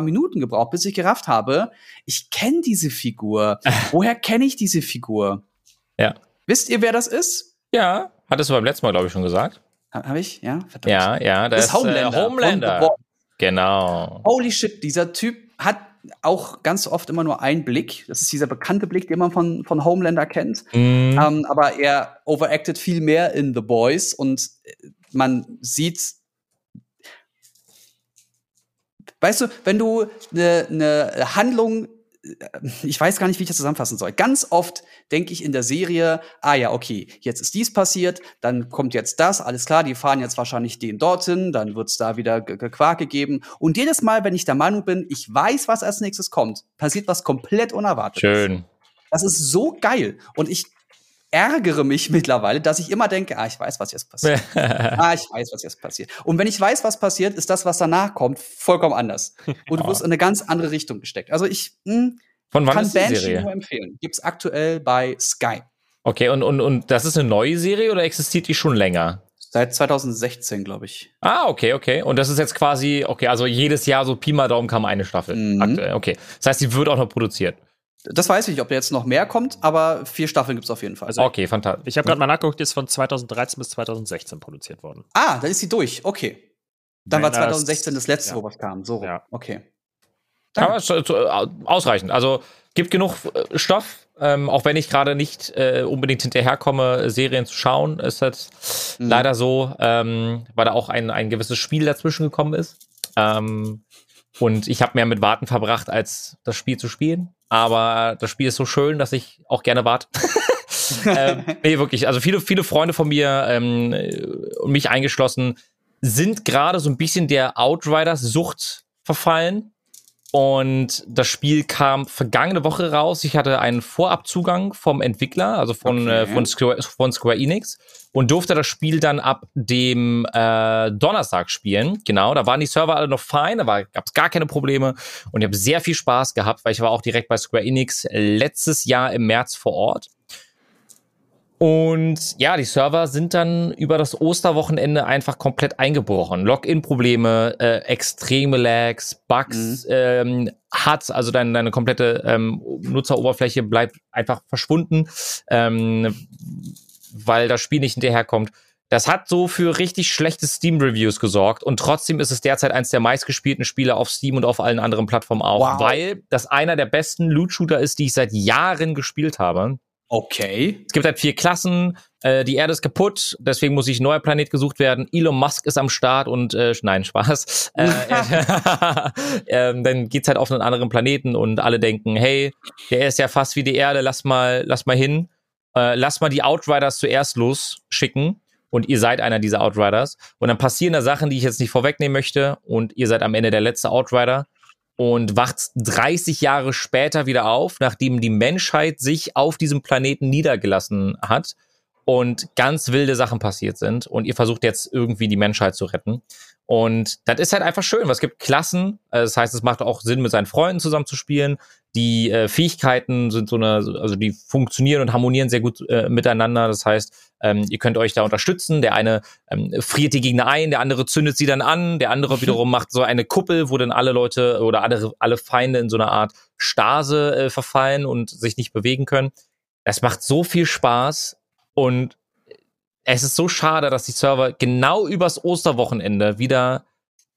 Minuten gebraucht, bis ich gerafft habe, ich kenne diese Figur. Woher kenne ich diese Figur? Ja. Wisst ihr, wer das ist? Ja. Hattest du beim letzten Mal, glaube ich, schon gesagt. Habe ich? Ja, verdammt. Ja. Das ist Homelander. Genau. Holy shit, dieser Typ hat auch ganz oft immer nur einen Blick. Das ist dieser bekannte Blick, den man von Homelander kennt. Mm. Aber er overacted viel mehr in The Boys und man sieht, weißt du, wenn du eine Handlung, ich weiß gar nicht, wie ich das zusammenfassen soll. Ganz oft denke ich in der Serie, jetzt ist dies passiert, dann kommt jetzt das, alles klar, die fahren jetzt wahrscheinlich den dorthin, dann wird's da wieder Quark gegeben. Und jedes Mal, wenn ich der Meinung bin, ich weiß, was als nächstes kommt, passiert was komplett Unerwartetes. Schön. Das ist so geil. Und ich ärgere mich mittlerweile, dass ich immer denke, ich weiß, was jetzt passiert. Ich weiß, was jetzt passiert. Und wenn ich weiß, was passiert, ist das, was danach kommt, vollkommen anders. Und du wirst in eine ganz andere Richtung gesteckt. Also ich kann Banshee nur empfehlen. Gibt's aktuell bei Sky. Okay, und das ist eine neue Serie oder existiert die schon länger? Seit 2016, glaube ich. Ah, okay. Und das ist jetzt quasi, okay, also jedes Jahr so Pi mal Daumen kam eine Staffel aktuell. Okay, das heißt, die wird auch noch produziert. Das weiß ich nicht, ob da jetzt noch mehr kommt, aber 4 Staffeln gibt's auf jeden Fall. Also, okay, fantastisch. Ich habe gerade mal nachgeguckt, die ist von 2013 bis 2016 produziert worden. Ah, dann ist sie durch, okay. Dann war 2016 das letzte, wo was kam, so. Ja. Okay. Aber ausreichend. Also, gibt genug Stoff, auch wenn ich gerade nicht unbedingt hinterherkomme, Serien zu schauen. Ist das leider so, weil da auch ein gewisses Spiel dazwischen gekommen ist. Und ich habe mehr mit Warten verbracht, als das Spiel zu spielen. Aber das Spiel ist so schön, dass ich auch gerne warte. Nee, wirklich. Also viele Freunde von mir und mich eingeschlossen sind gerade so ein bisschen der Outriders-Sucht verfallen. Und das Spiel kam vergangene Woche raus. Ich hatte einen Vorabzugang vom Entwickler, also von Square Enix. Und durfte das Spiel dann ab dem Donnerstag spielen. Genau, da waren die Server alle noch fein, da gab es gar keine Probleme. Und ich habe sehr viel Spaß gehabt, weil ich war auch direkt bei Square Enix letztes Jahr im März vor Ort. Und ja, die Server sind dann über das Osterwochenende einfach komplett eingebrochen. Login-Probleme, extreme Lags, Bugs, Huts, also deine komplette Nutzeroberfläche bleibt einfach verschwunden. Weil das Spiel nicht hinterherkommt. Das hat so für richtig schlechte Steam-Reviews gesorgt und trotzdem ist es derzeit eins der meistgespielten Spiele auf Steam und auf allen anderen Plattformen auch, weil das einer der besten Loot-Shooter ist, die ich seit Jahren gespielt habe. Okay. Es gibt halt 4 Klassen, die Erde ist kaputt, deswegen muss sich ein neuer Planet gesucht werden, Elon Musk ist am Start und, nein, Spaß. Dann geht's halt auf einen anderen Planeten und alle denken, hey, der ist ja fast wie die Erde, lass mal hin. Lass mal die Outriders zuerst losschicken und ihr seid einer dieser Outriders. Und dann passieren da Sachen, die ich jetzt nicht vorwegnehmen möchte und ihr seid am Ende der letzte Outrider und wacht 30 Jahre später wieder auf, nachdem die Menschheit sich auf diesem Planeten niedergelassen hat und ganz wilde Sachen passiert sind und ihr versucht jetzt irgendwie die Menschheit zu retten. Und das ist halt einfach schön, weil es gibt Klassen, das heißt, es macht auch Sinn, mit seinen Freunden zusammen zu spielen. Die Fähigkeiten sind also die funktionieren und harmonieren sehr gut miteinander. Das heißt, ihr könnt euch da unterstützen. Der eine friert die Gegner ein, der andere zündet sie dann an, der andere wiederum macht so eine Kuppel, wo dann alle Leute oder alle Feinde in so einer Art Stase verfallen und sich nicht bewegen können. Das macht so viel Spaß und es ist so schade, dass die Server genau übers Osterwochenende wieder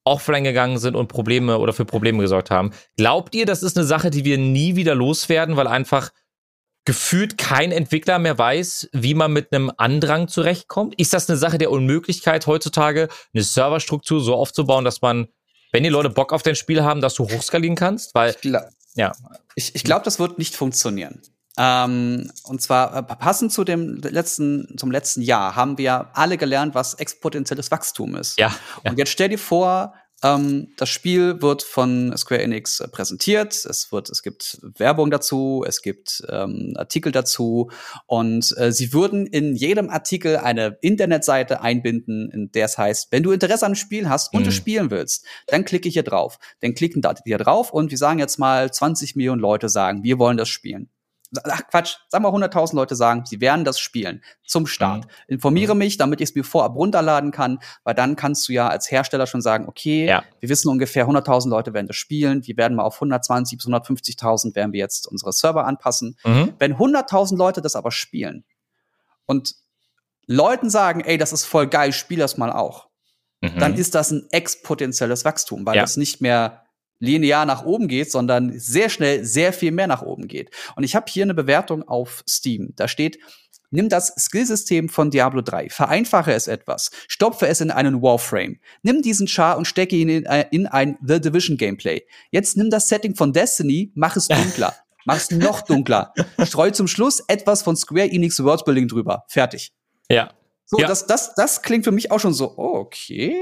offline gegangen sind und für Probleme gesorgt haben. Glaubt ihr, das ist eine Sache, die wir nie wieder loswerden, weil einfach gefühlt kein Entwickler mehr weiß, wie man mit einem Andrang zurechtkommt? Ist das eine Sache der Unmöglichkeit heutzutage, eine Serverstruktur so aufzubauen, dass man, wenn die Leute Bock auf dein Spiel haben, dass du hochskalieren kannst? Weil ich glaube, das wird nicht funktionieren. Und zwar passend zu zum letzten Jahr haben wir alle gelernt, was exponentielles Wachstum ist. Ja. Und jetzt stell dir vor, das Spiel wird von Square Enix präsentiert. Es gibt Werbung dazu, es gibt Artikel dazu. Und sie würden in jedem Artikel eine Internetseite einbinden, in der es heißt, wenn du Interesse am Spiel hast und du spielen willst, dann klicke hier drauf. Dann klicken da hier drauf und wir sagen jetzt mal, 20 Millionen Leute sagen, wir wollen das spielen. Ach Quatsch, sagen wir 100.000 Leute sagen, sie werden das spielen zum Start. Informiere mich, damit ich es mir vorab runterladen kann, weil dann kannst du ja als Hersteller schon sagen, okay, wir wissen ungefähr 100.000 Leute werden das spielen, wir werden mal auf 120 bis 150.000 werden wir jetzt unsere Server anpassen. Wenn 100.000 Leute das aber spielen und Leuten sagen, ey, das ist voll geil, spiel das mal auch, dann ist das ein exponentielles Wachstum, weil das nicht mehr linear nach oben geht, sondern sehr schnell sehr viel mehr nach oben geht. Und ich habe hier eine Bewertung auf Steam. Da steht, nimm das Skillsystem von Diablo 3, vereinfache es etwas, stopfe es in einen Warframe, nimm diesen Char und stecke ihn in ein The Division Gameplay. Jetzt nimm das Setting von Destiny, mach es dunkler, mach es noch dunkler, streu zum Schluss etwas von Square Enix Worldbuilding drüber. Fertig. Ja. So, ja. Das klingt für mich auch schon so, okay.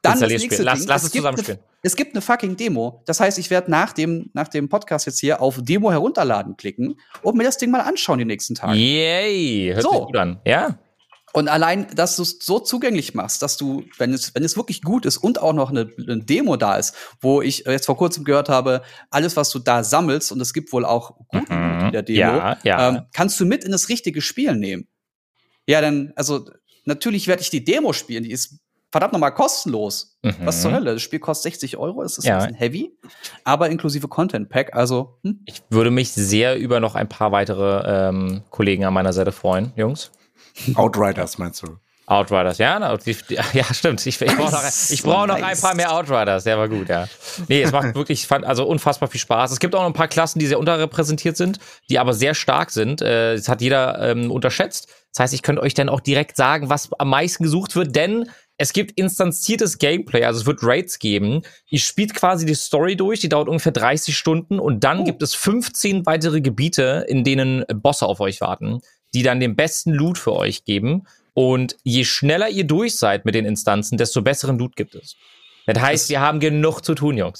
Dann das nächste Ding. Lass es zusammenspielen. Es gibt eine fucking Demo. Das heißt, ich werde nach dem Podcast jetzt hier auf Demo herunterladen klicken und mir das Ding mal anschauen die nächsten Tage. Yay! Hört sich gut an. Ja. Und allein, dass du es so zugänglich machst, dass du, wenn es wirklich gut ist und auch noch eine Demo da ist, wo ich jetzt vor kurzem gehört habe, alles, was du da sammelst, und es gibt wohl auch guten in der Demo, kannst du mit in das richtige Spiel nehmen. Ja, dann, also natürlich werde ich die Demo spielen, die ist verdammt nochmal kostenlos. Was zur Hölle? Das Spiel kostet 60 €, das ist ein bisschen heavy, aber inklusive Content-Pack, also Ich würde mich sehr über noch ein paar weitere Kollegen an meiner Seite freuen, Jungs. Outriders meinst du? Outriders, ja, stimmt. Ich brauche noch ein paar mehr Outriders. Der war gut, ja. Nee, es macht wirklich unfassbar viel Spaß. Es gibt auch noch ein paar Klassen, die sehr unterrepräsentiert sind, die aber sehr stark sind. Das hat jeder unterschätzt. Das heißt, ich könnte euch dann auch direkt sagen, was am meisten gesucht wird, denn es gibt instanziertes Gameplay, also es wird Raids geben. Ihr spielt quasi die Story durch, die dauert ungefähr 30 Stunden und dann gibt es 15 weitere Gebiete, in denen Bosse auf euch warten, die dann den besten Loot für euch geben. Und je schneller ihr durch seid mit den Instanzen, desto besseren Loot gibt es. Das heißt, wir haben genug zu tun, Jungs.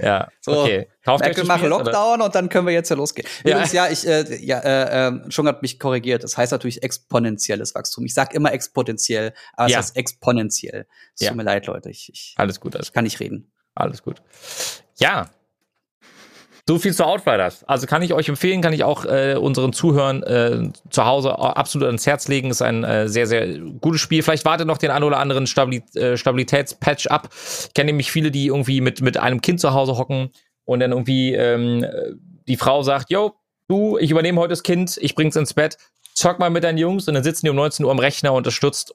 Ja, so, okay. Merkel macht Lockdown oder? Und dann können wir jetzt ja losgehen. Ja. Übrigens, schon hat mich korrigiert. Das heißt natürlich exponentielles Wachstum. Ich sag immer exponentiell, aber es heißt exponentiell. Es tut mir leid, Leute. Alles gut. Ich kann nicht reden. Alles gut. Ja. So viel zu Outriders. Also kann ich euch empfehlen, kann ich auch unseren Zuhörern zu Hause absolut ans Herz legen. Ist ein sehr, sehr gutes Spiel. Vielleicht wartet noch den einen oder anderen Stabilitätspatch ab. Ich kenne nämlich viele, die irgendwie mit einem Kind zu Hause hocken und dann irgendwie die Frau sagt, yo, du, ich übernehme heute das Kind, ich bring's ins Bett, zock mal mit deinen Jungs, und dann sitzen die um 19 Uhr am Rechner und es stürzt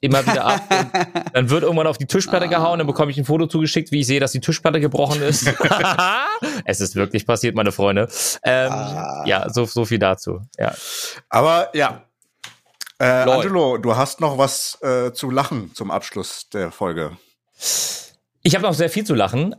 immer wieder ab. Und dann wird irgendwann auf die Tischplatte gehauen, dann bekomme ich ein Foto zugeschickt, wie ich sehe, dass die Tischplatte gebrochen ist. Es ist wirklich passiert, meine Freunde. So viel dazu. Ja. Aber ja, Angelo, du hast noch was zu lachen zum Abschluss der Folge. Ich habe noch sehr viel zu lachen.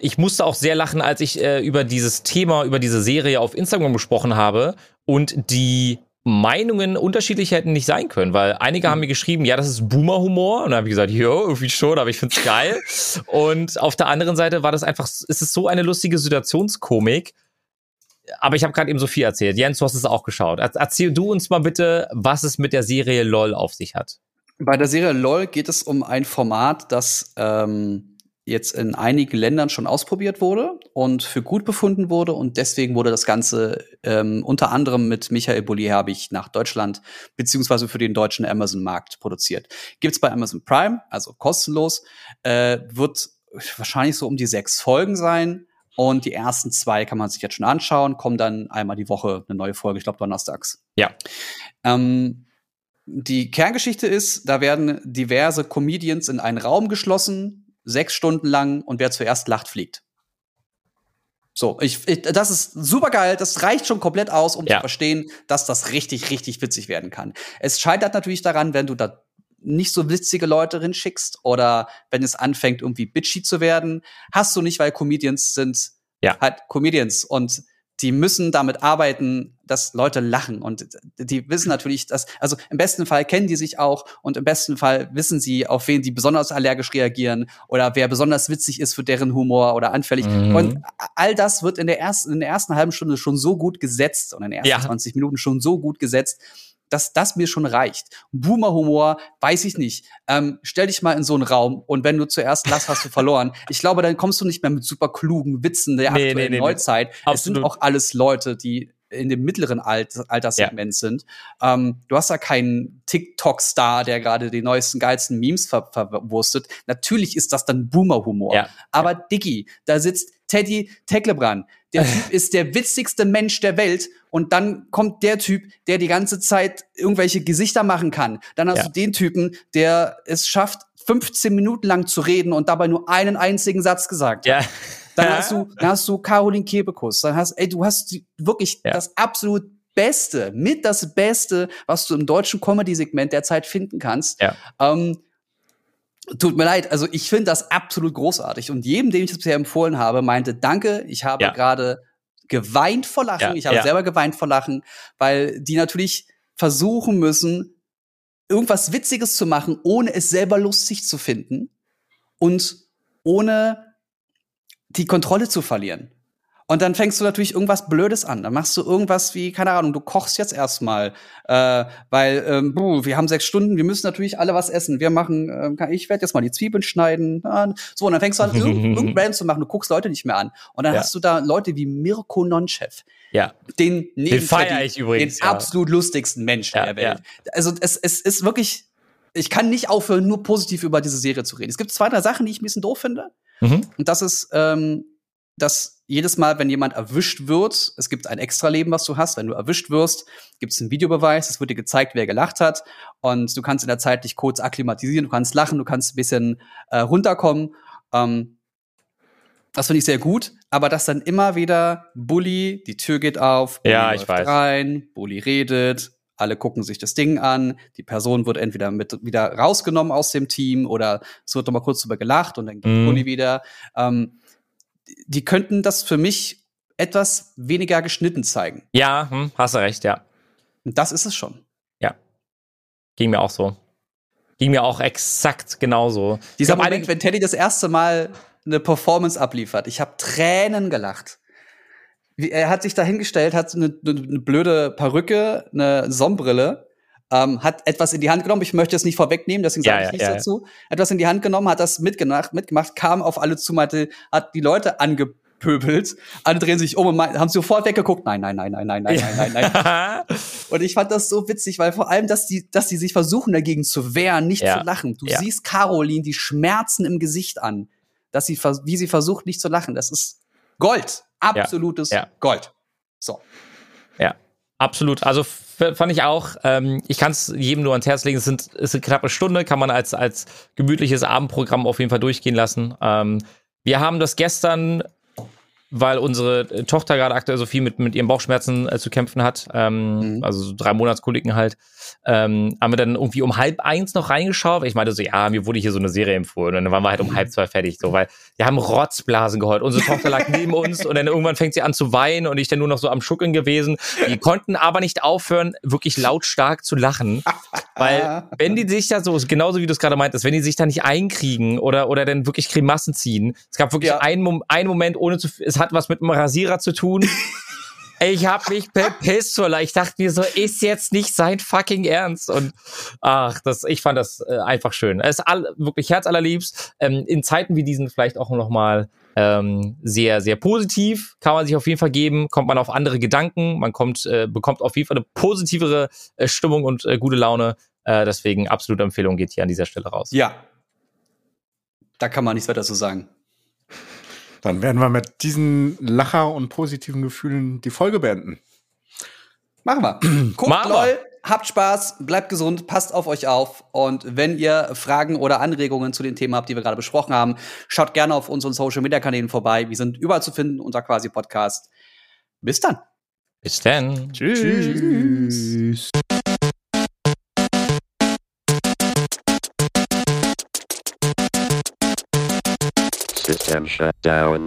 Ich musste auch sehr lachen, als ich über diese Serie auf Instagram gesprochen habe. Und die Meinungen unterschiedlich hätten nicht sein können, weil einige haben mir geschrieben, ja, das ist Boomer-Humor. Und dann habe ich gesagt, jo, irgendwie schon, aber ich find's geil. Und auf der anderen Seite war das einfach, es ist so eine lustige Situationskomik. Aber ich habe gerade eben so viel erzählt. Jens, du hast es auch geschaut. Erzähl du uns mal bitte, was es mit der Serie LOL auf sich hat. Bei der Serie LOL geht es um ein Format, das jetzt in einigen Ländern schon ausprobiert wurde und für gut befunden wurde. Und deswegen wurde das Ganze unter anderem mit Michael Bulli-Herbig nach Deutschland beziehungsweise für den deutschen Amazon-Markt produziert. Gibt's bei Amazon Prime, also kostenlos, wird wahrscheinlich so um die 6 Folgen sein. Und die ersten 2 kann man sich jetzt schon anschauen, kommen dann einmal die Woche eine neue Folge, ich glaube donnerstags. Ja. Die Kerngeschichte ist, da werden diverse Comedians in einen Raum geschlossen, 6 Stunden lang, und wer zuerst lacht, fliegt. So, das ist super geil, das reicht schon komplett aus, um zu verstehen, dass das richtig, richtig witzig werden kann. Es scheitert natürlich daran, wenn du da nicht so witzige Leute hinschickst oder wenn es anfängt, irgendwie bitchy zu werden. Hast du nicht, weil Comedians sind halt Comedians und die müssen damit arbeiten, dass Leute lachen, und die wissen natürlich, dass, also im besten Fall kennen die sich auch und im besten Fall wissen sie, auf wen die besonders allergisch reagieren oder wer besonders witzig ist für deren Humor oder anfällig. Und all das wird in der ersten halben Stunde schon so gut gesetzt und in den ersten 20 Minuten schon so gut gesetzt, dass das mir schon reicht. Boomer-Humor, weiß ich nicht. Stell dich mal in so einen Raum und wenn du zuerst lachst, hast du verloren. Ich glaube, dann kommst du nicht mehr mit super klugen Witzen der aktuellen Neuzeit. Nee. Es sind auch alles Leute, die in dem mittleren Alterssegment sind. Du hast da keinen TikTok-Star, der gerade die neuesten, geilsten Memes verwurstet. Natürlich ist das dann Boomer-Humor. Ja. Aber Diggi, da sitzt Teddy Tecklebrand. Der Typ ist der witzigste Mensch der Welt. Und dann kommt der Typ, der die ganze Zeit irgendwelche Gesichter machen kann. Dann hast du den Typen, der es schafft, 15 Minuten lang zu reden und dabei nur einen einzigen Satz gesagt hat. Dann hast du Caroline Kebekus. Du hast wirklich das absolut Beste, was du im deutschen Comedy-Segment derzeit finden kannst. Ja. Tut mir leid, also ich finde das absolut großartig. Und jedem, dem ich das bisher empfohlen habe, meinte, danke, ich habe gerade geweint vor Lachen. Ich habe selber geweint vor Lachen, weil die natürlich versuchen müssen, irgendwas Witziges zu machen, ohne es selber lustig zu finden und ohne die Kontrolle zu verlieren. Und dann fängst du natürlich irgendwas Blödes an. Dann machst du irgendwas wie, keine Ahnung, du kochst jetzt erstmal, weil wir haben 6 Stunden, wir müssen natürlich alle was essen. Wir machen, ich werde jetzt mal die Zwiebeln schneiden. So, und dann fängst du an, irgendein zu machen. Du guckst Leute nicht mehr an. Und dann hast du da Leute wie Mirko Nonchev. Ja. Den feiere ich übrigens. Den absolut lustigsten Menschen der Welt. Ja. Also es ist wirklich, ich kann nicht aufhören, nur positiv über diese Serie zu reden. Es gibt 2, 3 Sachen, die ich ein bisschen doof finde. Mhm. Und das ist, dass jedes Mal, wenn jemand erwischt wird, es gibt ein Extraleben, was du hast. Wenn du erwischt wirst, gibt es einen Videobeweis. Es wird dir gezeigt, wer gelacht hat. Und du kannst in der Zeit dich kurz akklimatisieren. Du kannst lachen, du kannst ein bisschen runterkommen. Das finde ich sehr gut. Aber dass dann immer wieder Bulli, die Tür geht auf, Bulli läuft rein, Bulli redet. Alle gucken sich das Ding an. Die Person wird entweder wieder rausgenommen aus dem Team oder es wird noch mal kurz drüber gelacht und dann geht Bulli wieder. Die könnten das für mich etwas weniger geschnitten zeigen. Ja, hast du recht, ja. Und das ist es schon. Ja. Ging mir auch so. Ging mir auch exakt genauso. Dieser Moment, wenn Teddy das erste Mal eine Performance abliefert, ich habe Tränen gelacht. Er hat sich dahingestellt, hat eine blöde Perücke, eine Sonnenbrille, hat etwas in die Hand genommen. Ich möchte es nicht vorwegnehmen, deswegen sage ich nichts dazu. Etwas in die Hand genommen, hat das mitgemacht, kam auf alle zu, hat die Leute angepöbelt. Alle drehen sich um und haben sofort weggeguckt. Nein. Und ich fand das so witzig, weil vor allem, dass die sich versuchen, dagegen zu wehren, nicht zu lachen. Du siehst Caroline die Schmerzen im Gesicht an, wie sie versucht, nicht zu lachen. Das ist Gold. Absolutes Gold. So. Ja, absolut. Also fand ich auch, ich kann es jedem nur ans Herz legen, es ist eine knappe Stunde, kann man als gemütliches Abendprogramm auf jeden Fall durchgehen lassen. Wir haben das gestern, weil unsere Tochter gerade aktuell so viel mit ihren Bauchschmerzen zu kämpfen hat, also so 3 Monatskoliken halt, haben wir dann irgendwie um 12:30 noch reingeschaut. Ich meinte so, ja, mir wurde hier so eine Serie empfohlen. Und dann waren wir halt um 1:30 fertig, so, weil wir haben Rotzblasen geheult. Unsere Tochter lag neben uns und dann irgendwann fängt sie an zu weinen und ich dann nur noch so am Schuckeln gewesen. Die konnten aber nicht aufhören, wirklich lautstark zu lachen. Weil wenn die sich da so, genauso wie du es gerade meintest, wenn die sich da nicht einkriegen oder dann wirklich Grimassen ziehen. Es gab wirklich einen Moment, es hat was mit dem Rasierer zu tun. Ich hab mich bepisst, weil ich dachte mir so, ist jetzt nicht sein fucking Ernst. Und ich fand das einfach schön. Es ist wirklich herzallerliebst. In Zeiten wie diesen vielleicht auch nochmal sehr, sehr positiv. Kann man sich auf jeden Fall geben. Kommt man auf andere Gedanken. Man bekommt auf jeden Fall eine positivere Stimmung und gute Laune. Deswegen absolute Empfehlung geht hier an dieser Stelle raus. Ja. Da kann man nichts weiter zu sagen. Dann werden wir mit diesen Lacher und positiven Gefühlen die Folge beenden. Machen wir. Guckt LOL, habt Spaß, bleibt gesund, passt auf euch auf. Und wenn ihr Fragen oder Anregungen zu den Themen habt, die wir gerade besprochen haben, schaut gerne auf unseren Social-Media-Kanälen vorbei. Wir sind überall zu finden unter Quasi Podcast. Bis dann. Bis dann. Tschüss. System shut down.